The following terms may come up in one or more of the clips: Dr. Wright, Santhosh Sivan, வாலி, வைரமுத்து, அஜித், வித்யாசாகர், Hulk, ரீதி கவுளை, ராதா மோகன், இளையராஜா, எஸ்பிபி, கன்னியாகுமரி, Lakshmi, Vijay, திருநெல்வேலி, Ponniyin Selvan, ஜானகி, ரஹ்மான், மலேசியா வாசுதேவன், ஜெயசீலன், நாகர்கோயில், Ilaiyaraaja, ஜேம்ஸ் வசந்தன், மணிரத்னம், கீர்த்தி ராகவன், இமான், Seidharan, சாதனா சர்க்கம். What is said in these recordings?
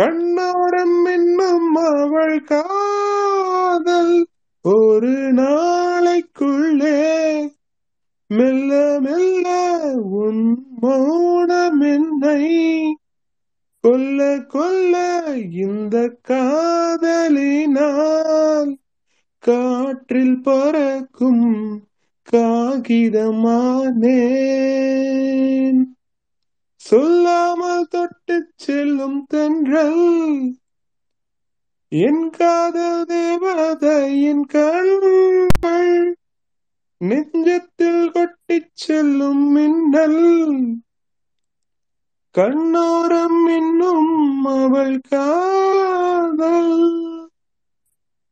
கண்ணோரம் என்னும் அவள் காதல் ஒரு நாளைக்குள்ளே மெல்ல மெல்ல உன் மௌனம் என்னை கொல்ல கொல்ல இந்த காதலினால் காற்றில் பறக்கும் காகிதமானேன். சொல்லாமல் தொட்டு செல்லும் தென்றல் என் காதல் தேவதையின் கண்கள் நெஞ்சத்தில் கொட்டிச் செல்லும் மின்னல். கண்ணோரம் இன்னும் அவள் காதல்.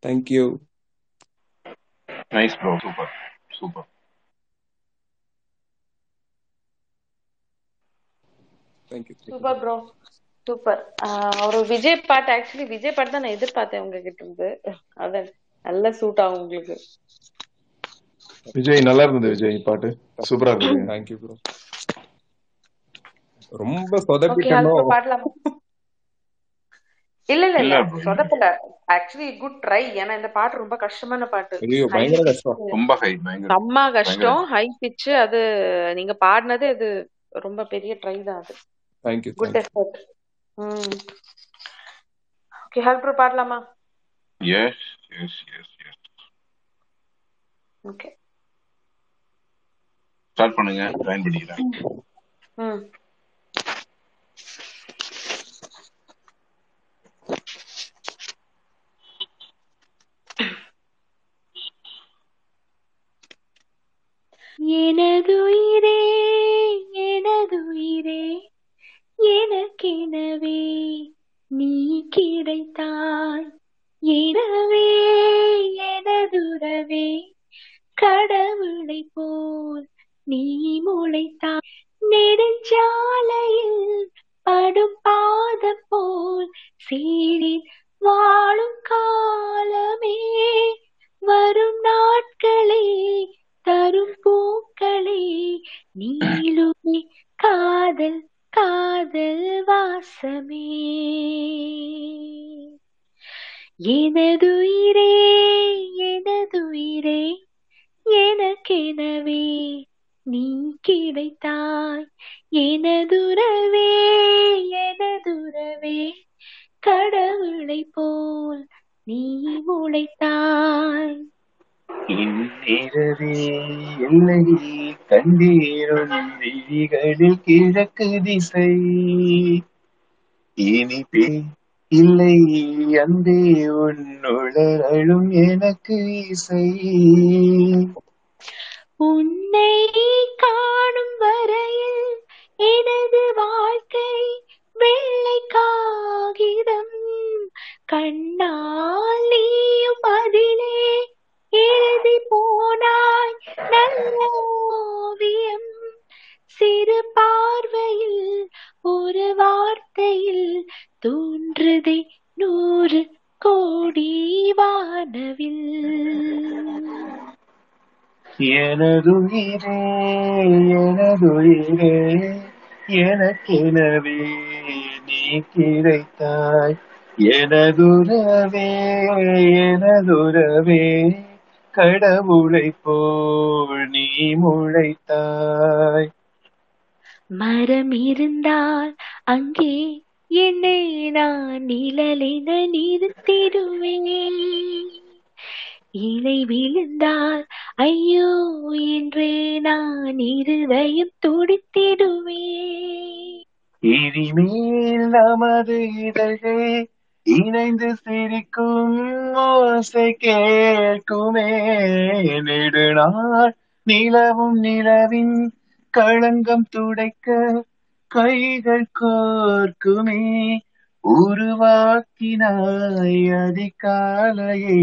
Thank you. Nice bro, super super. Thank you. Super bro, super. ஒரு விஜய் பாட், ஆக்சுவலி விஜய் பாட் தான் நான் எதிர்பார்த்தேன் உங்ககிட்ட இருந்து. அத நல்ல சூட் ஆகும் உங்களுக்கு. விஜய் நல்லா இருந்தது, விஜய் பாட்டு சூப்பரா இருந்தது. Thank you bro. ரொம்ப சொதப்பிட்டனோ? இல்ல இல்ல இல்ல சொதப்பல, ஆக்சுவலி குட் ட்ரை. ஏன்னா இந்த பாட்டு ரொம்ப கஷ்டமான பாட்டு. ஐயோ பயங்கர கஷ்டம், ரொம்ப ஹை, பயங்கர அம்மா கஷ்டம், ஹை பிட்ச். அது நீங்க பாடுனது அது ரொம்ப பெரிய ட்ரை தான் அது. Thank you. Good effort. Okay, help bro, பாடலாமா? Yes, yes, yes, yes. Okay. Start பண்ணுங்க, ட்ரைன் பண்ணிடலாம். எனதுயிரே எனதுயிரே எனக்கெனவே நீ கிடைத்தாய். எனவே எனதுறவே கடவுளை போல் நீ முளைத்தாய். நெடுஞ்சாலையில் படும் பாதம் போல் சீரின் வாழும் காலமே வரும் நாட்களே தரும் பூக்களே நீலுமே காதல் காதல் வாசமே. எனதுயிரே எனதுயிரே எனக்கெனவே நீ கிடைத்தாய். எனதுறவே எனதுறவே கடவுளை போல் நீ முளைத்தாய். இரவே எல்லையே கண்டீரும் விழிகளில் கிழக்கு திசை இனிப்பே இல்லை அந்தே உன்னுளரும் எனக்கு இசை. உன்னை காணும் வரையில் எனது வாழ்க்கை வெள்ளை காகிதம். கண்ணாலியும் அதிலே எழுதி போனாய் நல்ல ஓவியம். சிறு பார்வையில் ஒரு வார்த்தையில் தோன்றுதே 100 கோடி வானவில். எனதுயிரே எனதுயிரே எனக்கெனவே நீ கிடைத்தாய். எனதுறவே எனதுறவே கடவுளை போல் நீ முளைத்தாய். மரம் இருந்தால் அங்கே என்னை நான் நிழலின நிறுத்திடுவேன். இலை விழுந்தால் ஐயோ என்றே நான் இருதயம் துடித்திடுவேன். இனிமேல் நமது இதழே இணைந்து சிரிக்கும் ஓசை கேட்குமே. நெடுநாள் நிலவும் நிலவின் களங்கம் துடைக்க கைகள் கோர்க்குமே. உருவாக்கினாய் அதிகாலையை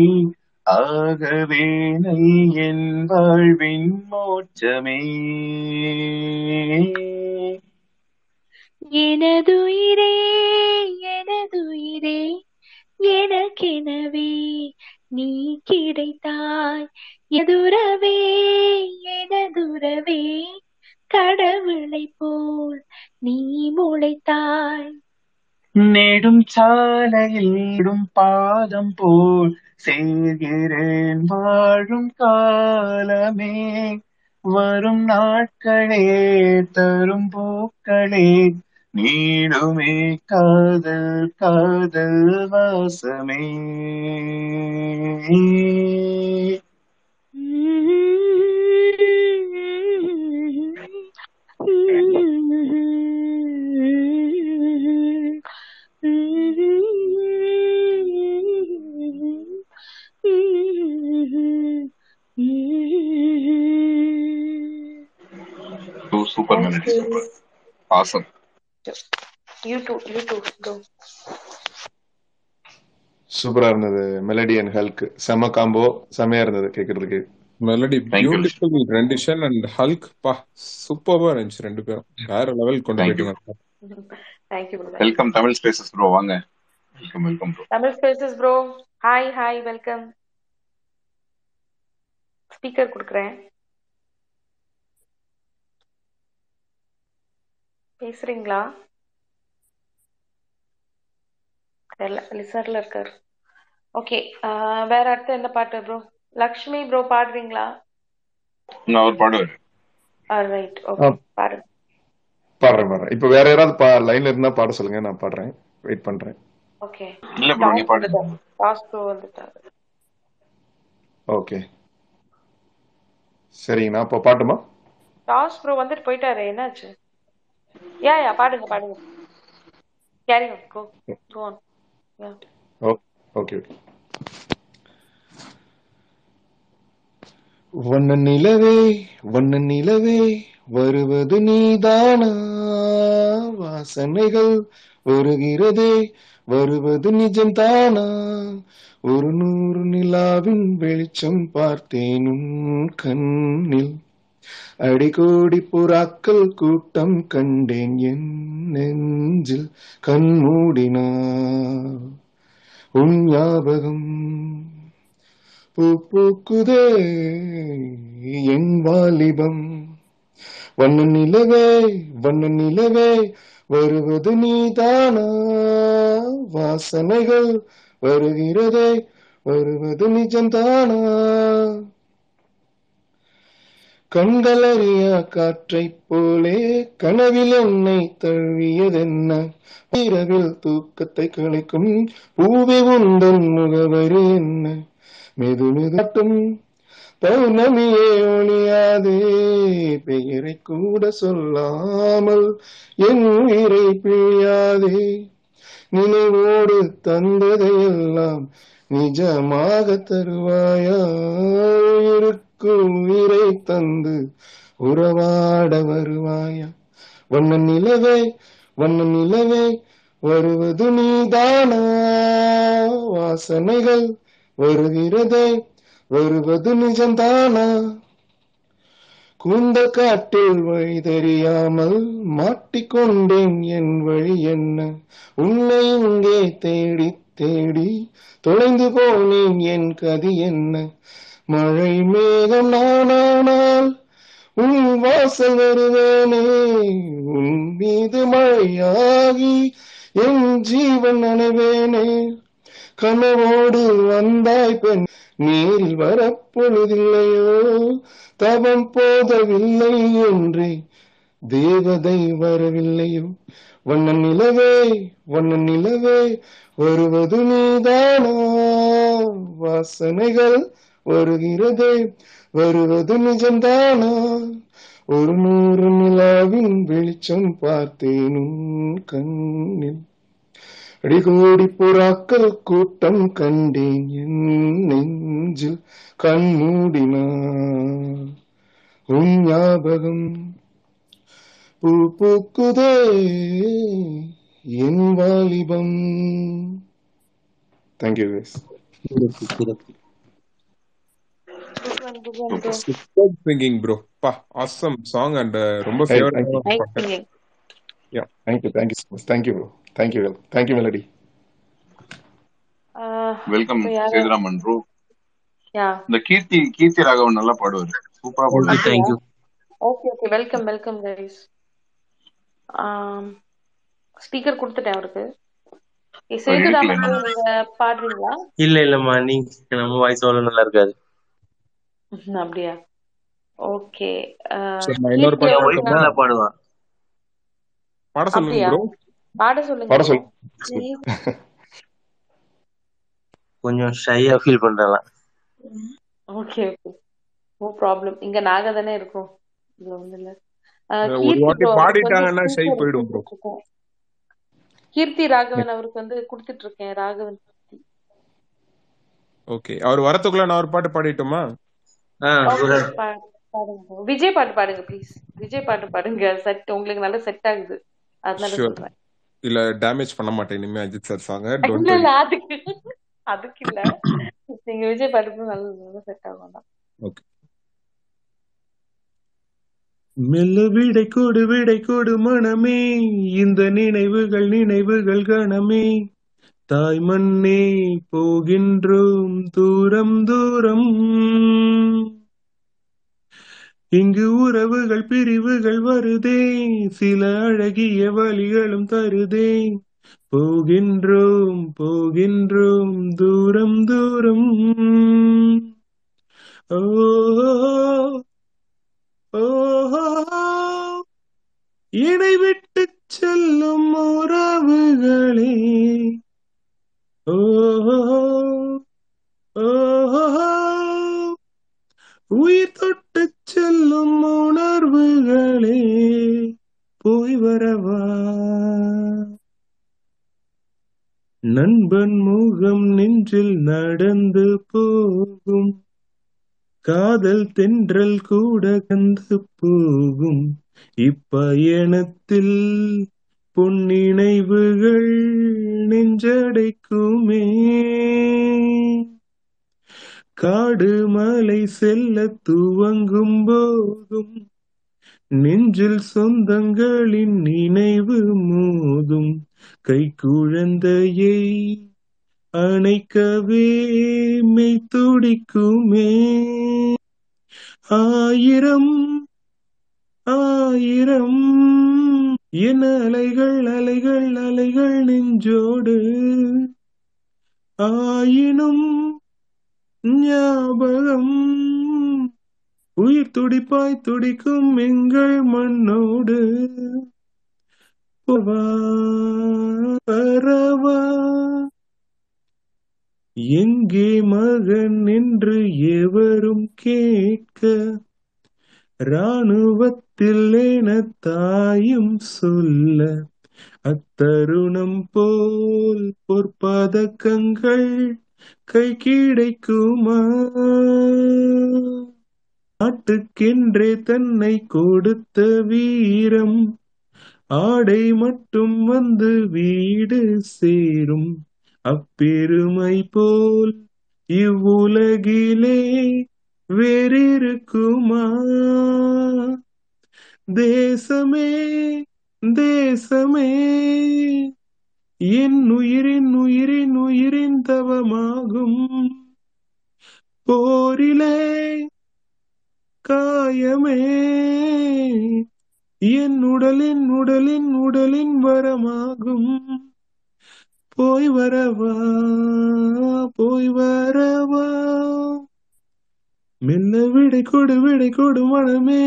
ஆகவே நீ என் வாழ்வின் மோட்சமே. எனதுயிரே எனதுயிரே எனக்கெனவே நீ கிடைத்தாய் எதுரவே எனதுரவே, கடவுளை போல் நீ முளைத்தாய். நெடும் சாலையில் நெடும் பாதம் போல் சேர்கிறேன் வாழும் காலமே, வரும் நாட்களே தரும் பூக்களே நீடுமே காதல் காதல் வாசமே. Super melody, super awesome. You too go super arnadu melody and Hulk sama combo samaya irundhadu kekkuradhukku. Melody beautiful rendition and Hulk pa superb arrange rendu per higher level kondu poidunga. Thank you bro. Welcome Tamil Spaces bro, vaanga. Welcome bro. Tamil Spaces bro, hi welcome. Speaker kudukuren பேசுறீங்களா? லிசர்ல இருக்காரு. Okay, வேற அடுத்து என்ன பாட்டு bro? Lakshmi bro பாடுறீங்களா? நான் பாடுறேன். Alright, okay பாடுறேன். இப்போ வேற யாராவது லைன்ல இருந்தா பாட சொல்லுங்க, நான் பாடுறேன். வெயிட் பண்றேன். ஓகே இல்ல ப்ரோ நீ பாடுங்க. பாஸ் ப்ரோ வந்துட்டாரு. ஓகே சரி, நான் இப்போ பாட்டுமா? பாஸ் ப்ரோ வந்துட்டு போயிட்டாரு, என்னாச்சு? Yeah பாடுங்க carry on, go on. Yeah, okay. வண்ண நிலவே வருவது நீதானா, வாசனைகள் வருகிறதே வருவது நிஜம் தானா, ஒரு 100 நிலாவின் வெளிச்சம் பார்த்தேன் உன் கண்ணில், அடிக்கோடி புறாக்கள் கூட்டம் கண்டேன் என் நெஞ்சில், கண்மூடினா உன் ஞாபகம் பூக்குதே என் வாலிபம். வண்ண நிலவே வருவது நீதானா, வாசனைகள் வருகிறதே வருவது நிஜம்தானா, கண்களறியா காற்றைப் போலே கனவில் என்னை தழுவியதென்ன, இரவில் தூக்கத்தை கலைக்கும் பூவே உந்தன் முகவரி என்ன, மெதுமெதுட்டும் பௌர்ணமியே ஒளியாதே, பெயரை கூட சொல்லாமல் என் உயிரை பிழியாதே, நினைவோடு தந்ததையெல்லாம் நிஜமாக தருவாயா, உயிரை தந்து உறவாட வருவாயா, வண்ண நிலவே வருவது நீதானா, வாசனைகள் வருகிறதே வருவது நிஜம்தானா, கூந்த காட்டில் வழி தெரியாமல் மாட்டிக்கொண்டேன் என் வழி என்ன, உன்னை இங்கே தேடி தேடி தொலைந்து போனேன் என் கதி என்ன, மழை மேகம் நானானால் உன் வாசல் வருவேனே, உன் மீது மழையாகி என் ஜீவன் நனைவேனே, கனவோடு வந்தாய் பெண் நேரில் வரப்பொழுதில்லையோ, தவம் போதவில்லை என்றே தேவதை வரவில்லையோ, வண்ண நிலவே வருவது நீதானா, வாசனைகள் வருகிறதே வருவது நிஜம்தானா, ஒரு 100 நிலாவின் வெளிச்சம் பார்த்தேன் உன் கண்ணில், அடிகோடி புறாக்கள் கூட்டம் கண்டேன் என் நெஞ்சில், கண்மூடினா உன் ஞாபகம் பூக்குதே என் வாலிபம். Thank you guys. Super singing bro, pa awesome song and romba favorite song. Yeah, thank you so much. Thank you bro, thank you Melody. Welcome Seidharan bro. இந்த கீர்த்தி ராகவன் நல்லா பாடுவாரு, சூப்பரா பாடுவாரு. Thank you. Okay okay, welcome welcome guys. Speaker கொடுத்துட்டேன் அவருக்கு. இசைக்குடா நீங்க பாடுறீங்களா? இல்ல இல்லம்மா, நீங்க நம்ம வாய்ஸ் அவ்வளவு நல்லா இருக்காது. அப்படியே ஓகே. சரி, இன்னொரு பாட்டு நல்லா பாடுவா. பாட சொல்லுங்க bro. பாட சொல்லுங்க. கொஞ்சம் ஷையா ஃபீல் பண்றல. Okay okay, no problem. இங்க நாங்க தானே இருக்கோம், இது ஒண்ணு இல்ல. ஒரு வாட்டி பாடிட்டாங்கன்னா ஷை போய்டும் bro. கீர்த்தி ராகவன் அவருக்கு வந்து கொடுத்துட்டு இருக்கேன். ராகவன் கீர்த்தி. ஓகே, அவர் வரதுக்குள்ள நான் ஒரு பாட்டு பாடிட்டோமா? பாடுங்க, விஜய் பாட்டு பாடுங்க ப்ளீஸ். விஜய் பாட்டு பாடுங்க, செட் உங்களுக்கு நல்ல செட் ஆகுது, அதனால சொல்றேன். இல்ல டேமேஜ் பண்ண மாட்டேன் இனிமே அஜித் சார் சாங். டோன்ட் இல்ல அதுக்கு இல்ல, நீங்க விஜய் பாட்டு நல்ல செட் ஆகும்டா. ஓகே. மெல்ல விடை கொடு மனமே, இந்த நினைவுகள் கணமே, தாய் மண்ணே போகின்றோம் தூரம் தூரம், இங்கு உறவுகள் பிரிவுகள் வருதே, சில அழகிய வழிகளும் தருதே, போகின்றோம் போகின்றோம் தூரம் தூரம். ஓ இடை விட்டு செல்லும் உறவுகளே, ஓஹோ ஓஹோ உயிர் தொட்டு செல்லும் உணர்வுகளே, போய் வரவா நண்பன் முகம் நெஞ்சில் நடந்து போகும், காதல் தென்றல் கூட கந்து போகும், இப்பயணத்தில் பொன்னினைவுகள் நெஞ்சடைக்குமே, காடு மலை செல்ல துவங்கும் போதும், நெஞ்சில் சொந்தங்களின் நினைவு மோதும், கைக்குழந்தையை அணைக்கவே மெய் துடிக்குமே, ஆயிரம் ஆயிரம் என் அலைகள் அலைகள் அலைகள் நெஞ்சோடு, ஆயினும் ஞாபகம் உயிர் துடிப்பாய் துடிக்கும் எங்கள் மண்ணோடு, பரவா எங்கே மகன் என்று எவரும் கேட்க, இராணுவத்தில் என தாயும் சொல்ல, அத்தருணம் போல் பொற்பதக்கங்கள் கை கிடைக்குமா, நாட்டுக்கென்றே தன்னை கொடுத்த வீரம், ஆடை மட்டும் வந்து வீடு சேரும், அப்பெருமை போல் இவ்வுலகிலே வேறிருக்குமா, தேசமே தேசமே என் உயிரின் உயிரின் உயிரின் தவமாகும், போரிலே காயமே என் உடலின் உடலின் உடலின் வரமாகும், போய் வரவா போய் வரவா, மெல்ல விடை கொடு மனமே,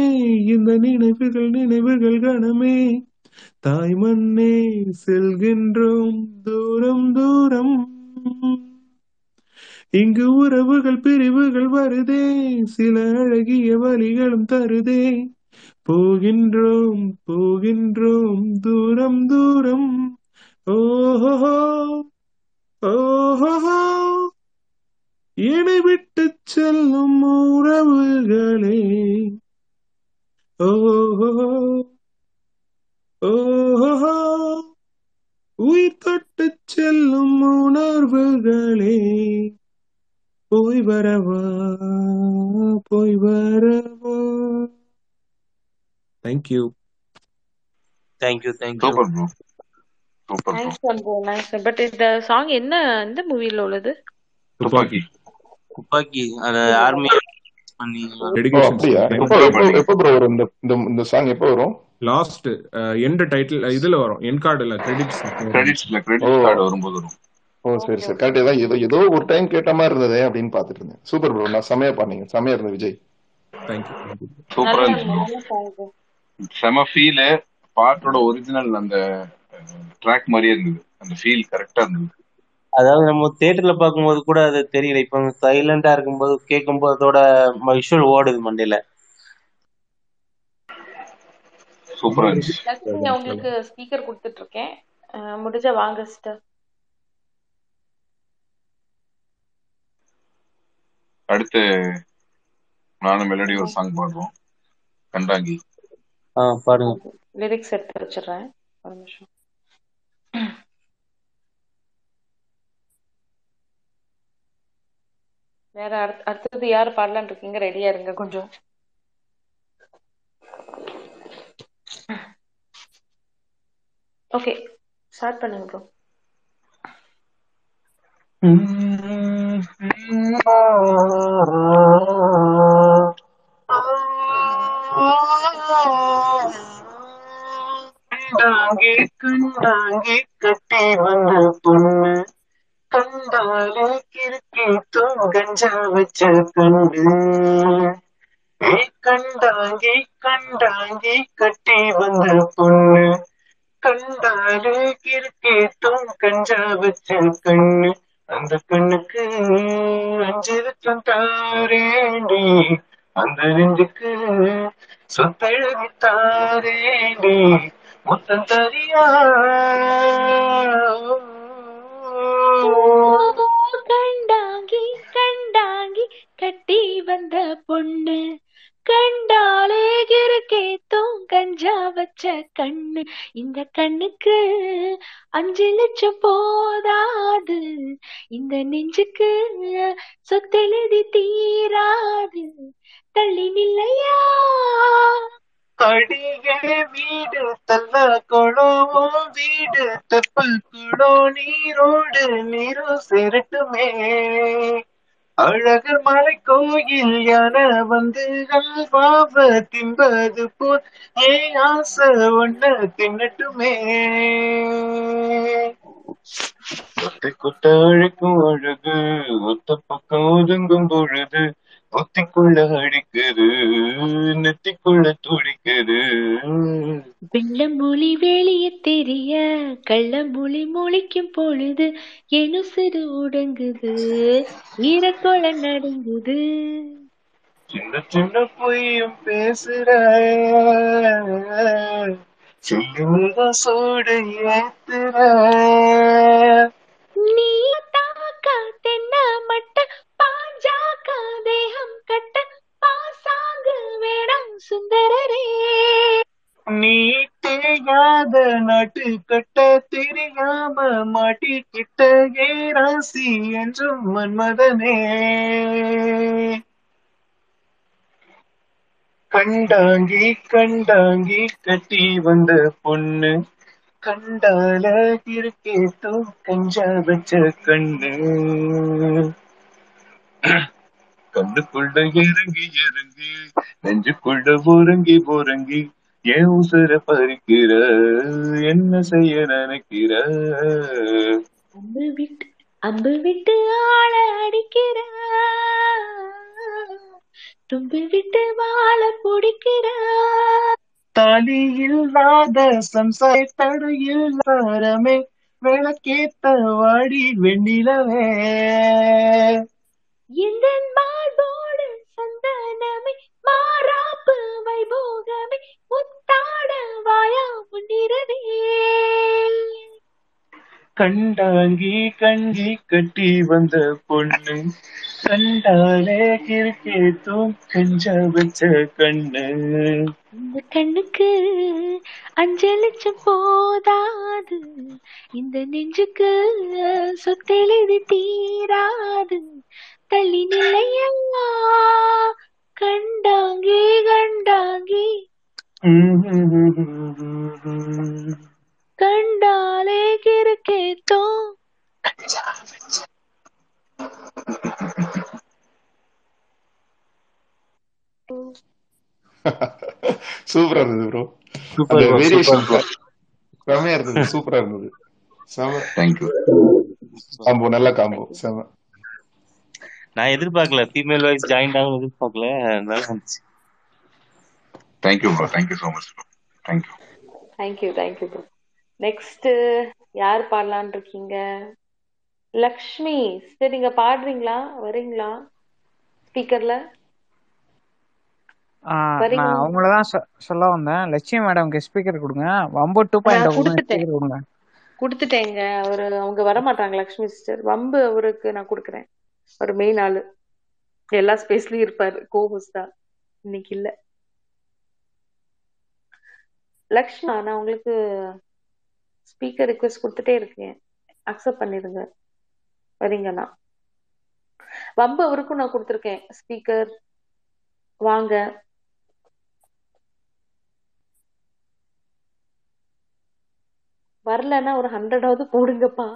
இந்த நினைவுகள் நினைவுகள் கணமே, தாய் மண்ணே செல்கின்றோம் தூரம் தூரம், இங்கு உறவுகள் பிரிவுகள் வருதே, சில அழகிய வழிகளும் தருதே, போகின்றோம் போகின்றோம் தூரம் தூரம். ஓஹோ ஓஹோ இடை விட்டு செல்லும் உறவுகளே, ஓஹோ ஓஹோ உயிர் தொட்டு செல்லும் உணர்வுகளே, போய் வரவா போய் வரவா. Thank you. Thank you. Super bro. Nice one. But is the song in the movie lo ulad? Tupaki. Thuppakki army last end title இதுல வரும் எண்ட் கார்டுல கிரெடிட்ஸ்ல கிரெடிட் கார்டு வரும்போது வரும். ஓ சரி சரி கரெக்ட். ஏதோ ஏதோ ஒரு டைம் கேட்ட மாதிரி இருந்தது அப்படின்னு பாத்துட்டு இருந்தேன். சூப்பர் ப்ரோ, நான் செமையா பண்ணீங்க, செமையா இருந்தது விஜய். Thank you. சூப்பரா இருந்துச்சு, செம ஃபீல். பாட்டோட ஒரிஜினல் அந்த ட்ராக் மாதிரியே இருந்தது, அந்த ஃபீல் கரெக்டா இருந்தது. அதாவது நம்ம தியேட்டர்ல பாக்கும்போது கூட அது தெரியல, இப்ப சைலண்டா இருக்கும்போது கேட்கும்போது அதோட விஷுவல் ஓடுது மண்டையில. சூப்பரா இருந்துச்சு. உங்களுக்கு ஸ்பீக்கர் கொடுத்துட்டு இருக்கேன், முடிஞ்ச வாங்க சிஸ்டர். அடுத்து நானும் மெலடி ஒரு சாங் பாடுறோம், கண்டாங்கி. ஆ பாடுங்க. லிரிக்ஸ் எடுத்து வச்சிடுறேன், ஒரு நிமிஷம். வேற அடுத்தது யார் பாடலான்னு இருக்கீங்க? ரெடியா இருங்க கொஞ்சம். ஓகே, ஸ்டார்ட் பண்ணுங்க ப்ரோ. கண்டாங்கே கண்டாங்கே கட்டி வந்த பொண்ணு, கண்டாலே கிறுக்கி தூங்கஞ்சா வச்ச கண்டு. கண்டாங்கே கண்டாங்கே கட்டி வந்த பொண்ணு, கண்டாலே கிறுக்கி தூங்கஞ்சா வச்ச கண்ணு. அந்த கண்ணுக்கு அஞ்சிருக்கும் தாரேண்டி, அந்த நெஞ்சுக்கு சொத்தழகு தாரேண்டி. மொத்தம் தரியா கண்டாங்கி கண்டாங்கி கட்டி வந்த பொண்ணு, கண்டாலே கிறுக்கேத்தும் கஞ்சா வச்ச கண்ணு. இந்த கண்ணுக்கு 5 லட்சம் போதாது, இந்த நெஞ்சுக்கு சொத்தெழுதி தீராது. தள்ளி நில்லையா அடிகளே வீடு, தள்ள கொடோவோ வீடு, தப்ப கொடோ நீரோடு நீரோ செருட்டுமே. அழகர் மலை கோயில் யானை வந்து அல்வாவ திம்பது போல் ஏ ஆசை ஒண்ண தின்னட்டுமே. ஒத்தை கொட்ட அழுக்கும் அழகு, ஒத்த பக்கம் ஒதுங்கும் பொழுது ஒத்திக்குள்ள அடிக்குது, நெத்திக்குள்ள துடிக்குது. வெள்ள மொழி வெளிய தெரிய கள்ள மொழி மொழிக்கும் பொழுது என சிறு உடங்குது, ஈரக்கொலை நடுங்குது. சின்ன சின்ன பொய்யும் பேசுற சின்ன சோடு ஏத்துற, நீ தாக்கா தென்ன மட்ட பாஞ்சாக்கா தேகம் கட்ட பாசாங்கு வேடம் சுந்தரரே. நீ தேயாத நாட்டு கட்ட தெரியாம மாட்டிக்கிட்ட ஏராசி என்றும் மன்மதனே. கண்டாங்கி கண்டாங்கி கட்டி வந்த பொண்ணு, கண்டால இருக்கேத்தோ கஞ்சா வச்ச கண்ணு. கண்ணுக்குள்ள இறங்கி இறங்கி நெஞ்சுக்குள்ள உறங்கி உறங்கி ஏன் உசுர பறிக்கிற, என்ன செய்ய நினைக்கிற. அம்பு விட்டு ஆள அடிக்கிற, தும்பு விட்டு வாழ பிடிக்கிற. தாலி இல்லாத சம்சார தடையில் நாரமே, விளக்கேத்த வாடி வெண்ணிலவே. எந்தன் மார்போடு சந்தனமே, மாறாப்பு வைபோகமே, உத்தாட வாயா முன்னிரவே. கண்டாங்கி கண்டி கட்டி வந்த பொண்ணு, கண்டாலே கிறுக்கேத்தும் கஞ்சா வச்ச கண்ணு. இந்த கண்ணுக்கு 5 லட்சம் போதாது, இந்த நெஞ்சுக்கு சொத்தெழுதி தீராது. தள்ளி நிலையா கண்டாங்கி கண்டாங்கி கண்டாலே கிறுக்கேத்தோ. சூப்பரா இருந்தது ப்ரோ. செமையா இருந்தது, சூப்பரா இருந்தது. காம்போ நல்ல காம்போ, செம. நான் எதிர்பார்க்கல ஃபீமேல் வாய்ஸ் ஜாயின் ஆகும் எதிர்பார்க்கல, நல்லா இருந்துச்சு. Thank you bro, thank you so much bro. Thank you. Thank you, thank you bro. Next யார் பாடலாம்னு இருக்கீங்க? லக்ஷ்மி சரி, நீங்க பாடுறீங்களா? வரீங்களா ஸ்பீக்கர்ல? நான் அவங்களதான் சொல்ல வந்தேன். லட்சுமி மேடம்க்கு ஸ்பீக்கர் கொடுங்க. 1.2 கொடுத்துட்டேன் கொடுத்துட்டேங்க. அவரு அவங்க வர மாட்டாங்க லக்ஷ்மி சிஸ்டர். வம்பு அவருக்கு நான் கொடுக்குறேன். ஒரு மெயின் ஆளு, எல்லா ஸ்பேஸ்லயும் இருப்பாரு. கோபுஸ்தா இன்னைக்கு இல்ல. லக்ஷ்மி நான் உங்களுக்கு ஸ்பீக்கர் ரிக்வெஸ்ட் கொடுத்துட்டே இருக்கேன், அக்செப்ட் பண்ணிருங்க. வரீங்கன்னா வம்பு அவருக்கும் நான் கொடுத்துருக்கேன் ஸ்பீக்கர். வாங்க வரலன்னா ஒரு 100 போடுங்கப்பா.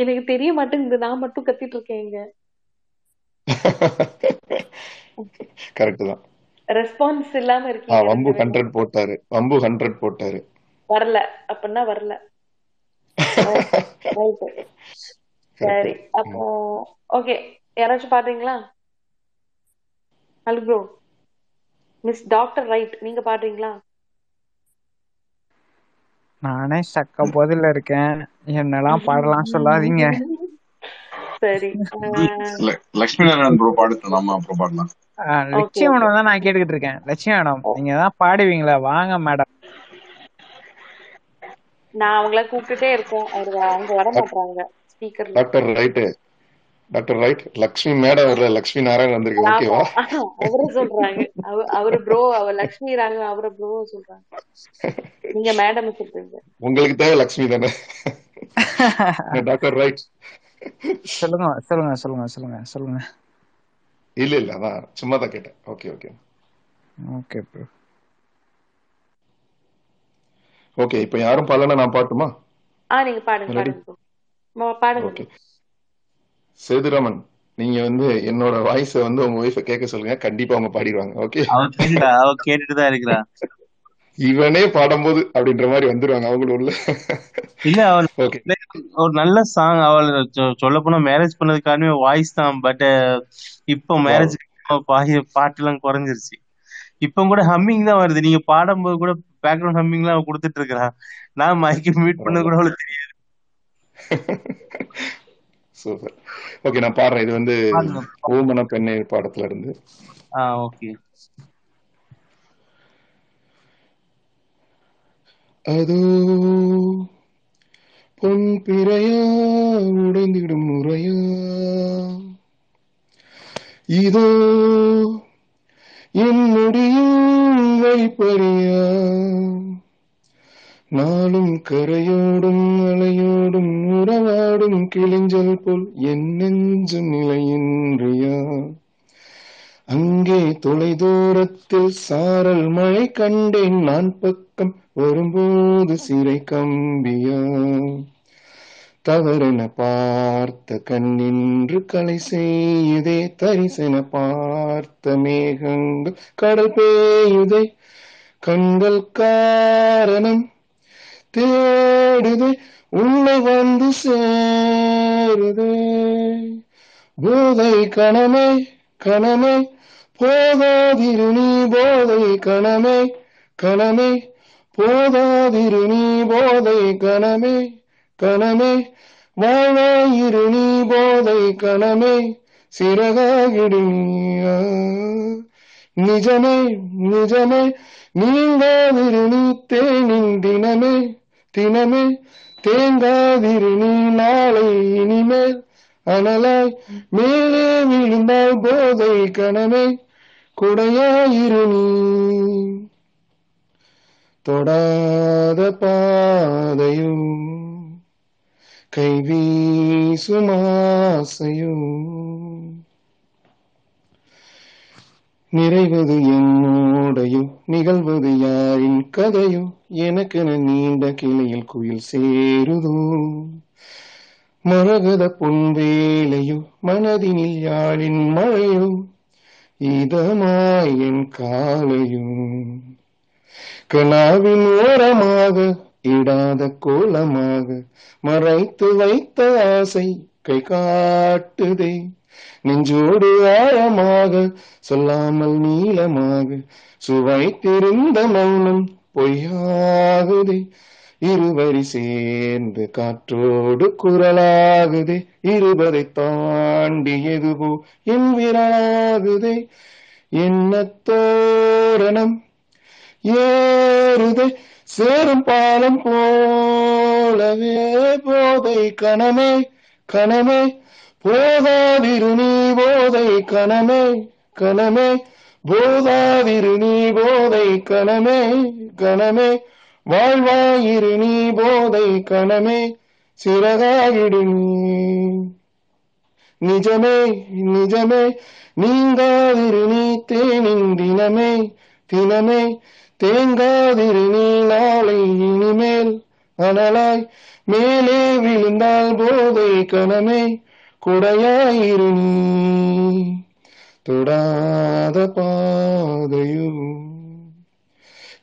எனக்கு தெரிய மாட்டேங்குது, நான் மட்டும் கத்திட்டு இருக்கேங்க. கரெக்ட் தான். ரெஸ்பான்ஸ் இல்லாம இருக்கீங்க. வம்பு 100 போட்டாரு, வம்பு 100 போட்டாரு. வரல அப்படின்னா வரல. சரி அப்போ ஓகே. யாராச்சும் பாடுறீங்களா? Hello bro. Miss doctor right நீங்க பாடுறீங்களா? நானே சக்க போதில இருக்கேன், என்னெல்லாம் பாடலாம் சொல்லாதீங்க. சரி லட்சுமி நாராயணன் ப்ரோ பாடுறோமா? ப்ரோ பாடலாம். லட்சுமி மேடம் தான் நான் கேட்டுக்கிட்டு இருக்கேன். லட்சுமி மேடம் நீங்க தான் பாடுவீங்களா? வாங்க மேடம். நான் அவங்கள கூப்பிட்டுட்டே இருக்கேன், அவங்க வர மாட்டாங்க. Speaker doctor right, doctor right. Lakshmi madam வரல, லட்சுமி நாராயணன் வந்திருக்காங்க. ஓகேவா? அவரே சொல்றாங்க. அவரு ப்ரோ, அவர் லட்சுமி ராகவ் அவரே ப்ரோ சொல்றாங்க. நீங்க மேடம் சொல்றீங்க. உங்களுக்கு தேவை லட்சுமி தானே. டாக்டர் ரைட் சொல்லுங்க சொல்லுங்க சொல்லுங்க சொல்லுங்க சொல்லுங்க. இல்ல இல்ல நான் சும்மா தான் கேட்டேன். Okay okay okay bro. Okay இப்போ யாரும் பாடலனா நான் பாட்டுமா? நீங்க பாடுங்க பாடுங்க பாடுங்க. ஓகே சேதுராமன் நீங்க வந்து என்னோட வாய்ஸ வந்து உங்க வைஃப கேட்க சொல்லுங்க, கண்டிப்பா அவங்க பாடிடுவாங்க. ஓகே அவ கேட்டுட்டு தான் இருக்கறா. இவனே பாடும்போது அப்படின்ற மாதிரி வந்துருவாங்க அவங்களும் உள்ள. இல்ல அவள் ஒரு நல்ல சாங். அவள் சொல்ல போனா மேரேஜ் பண்ணதுக்கான வாய்ஸ் தான். பட் இப்போ மேரேஜ் பாட்டு எல்லாம் குறைஞ்சிருச்சு. இப்ப கூட ஹம்மிங் தான் வருது. நீங்க பாடும்போது கூட பேக்ரவுண்ட் ஹம்மிங் எல்லாம் அவ கொடுத்துட்டு இருக்கா. நான் மைக்கு மியூட் பண்ண கூட அவளுக்கு தெரியாது. சூப்பர். ஓகே நான் பாடுறேன். இது வந்து ஓமன பெண்ணை பாடத்துல இருந்து. ஓகே. அதோ பொன் பிறையா உடைந்திடும் முறையா, இதோ என்னுடைய வைப்பறியா, நாளும் கரையோடும் அலையோடும் உறவாடும் கிளிஞ்சல் போல் என் நெஞ்சும் நிலையின்றியா, அங்கே தொலைதூரத்தில் சாரல் மழை கண்டேன் நான் பக்கம் வரும்போது சிறை கம்பியா, தவறென பார்த்த கண்ணின்று கலை செய்யுதே, தரிசென பார்த்த மேகங்கள் கடல் பேயுதே, கண்கள் காரணம் தேடுதே, உன்னை வந்து சேருதே, போதை கணமே கணமே போதாதிரு நீ, போதை கணமே கணமே போதாதிரு நீ, போதை கணமே கணமே வாழாயிரு நீ, போதை கணமே சிறகாகிடு நீயா, நிஜமே நிஜமே நீங்காதிரு நீ, தேனின் தினமே தினமே தேங்காதிரு நீ, நாளை இனிமேல் அனலாய் மேலே விழுந்தாய், போதை கணமே குடையாயிரு நீ, தொடாத பாதையும் கைவீசுமாசையும் நிறைவது என்னோடையோ, நிகழ்வது யாரின் கதையோ, எனக்கென நீண்ட கிளையில் குயில் சேருதோ, மரகத பொன்வேலையோ மனதினில் யாழின் மழையோ, இதமாய் என் காலையும் கனாவின் ஓரமாக இடாத கோலமாக மறைத்து வைத்த ஆசை கை காட்டுதே. நெஞ்சோடு ஆழமாக சொல்லாமல் நீளமாக சுவைத்திருந்த மௌனம் பொய்யாகுதே. இருவரி சேர்ந்து காற்றோடு குரலாகுதே. இருவரை தாண்டி எதுவோ என் விரலாகுதே. என்ன தோரணம் ஏறுதே சேரும் பாலம் போலவே. போதை கணமே கணமே போதாதிரு நீ போதை கணமே கணமே போதாதிரு நீ போதை கணமே கணமே வாழ்வாயிரு நீ போதை கணமே சிறகாயிடு நிஜமே நிஜமே நீங்காதிரு நீ தேனின் தினமே தினமே தேங்காதிரு நீ நாளை இனிமேல் அனலாய் மேலே விழுந்தால் போதை கணமே குடையாயிரு நீ தொடாத பாதையும்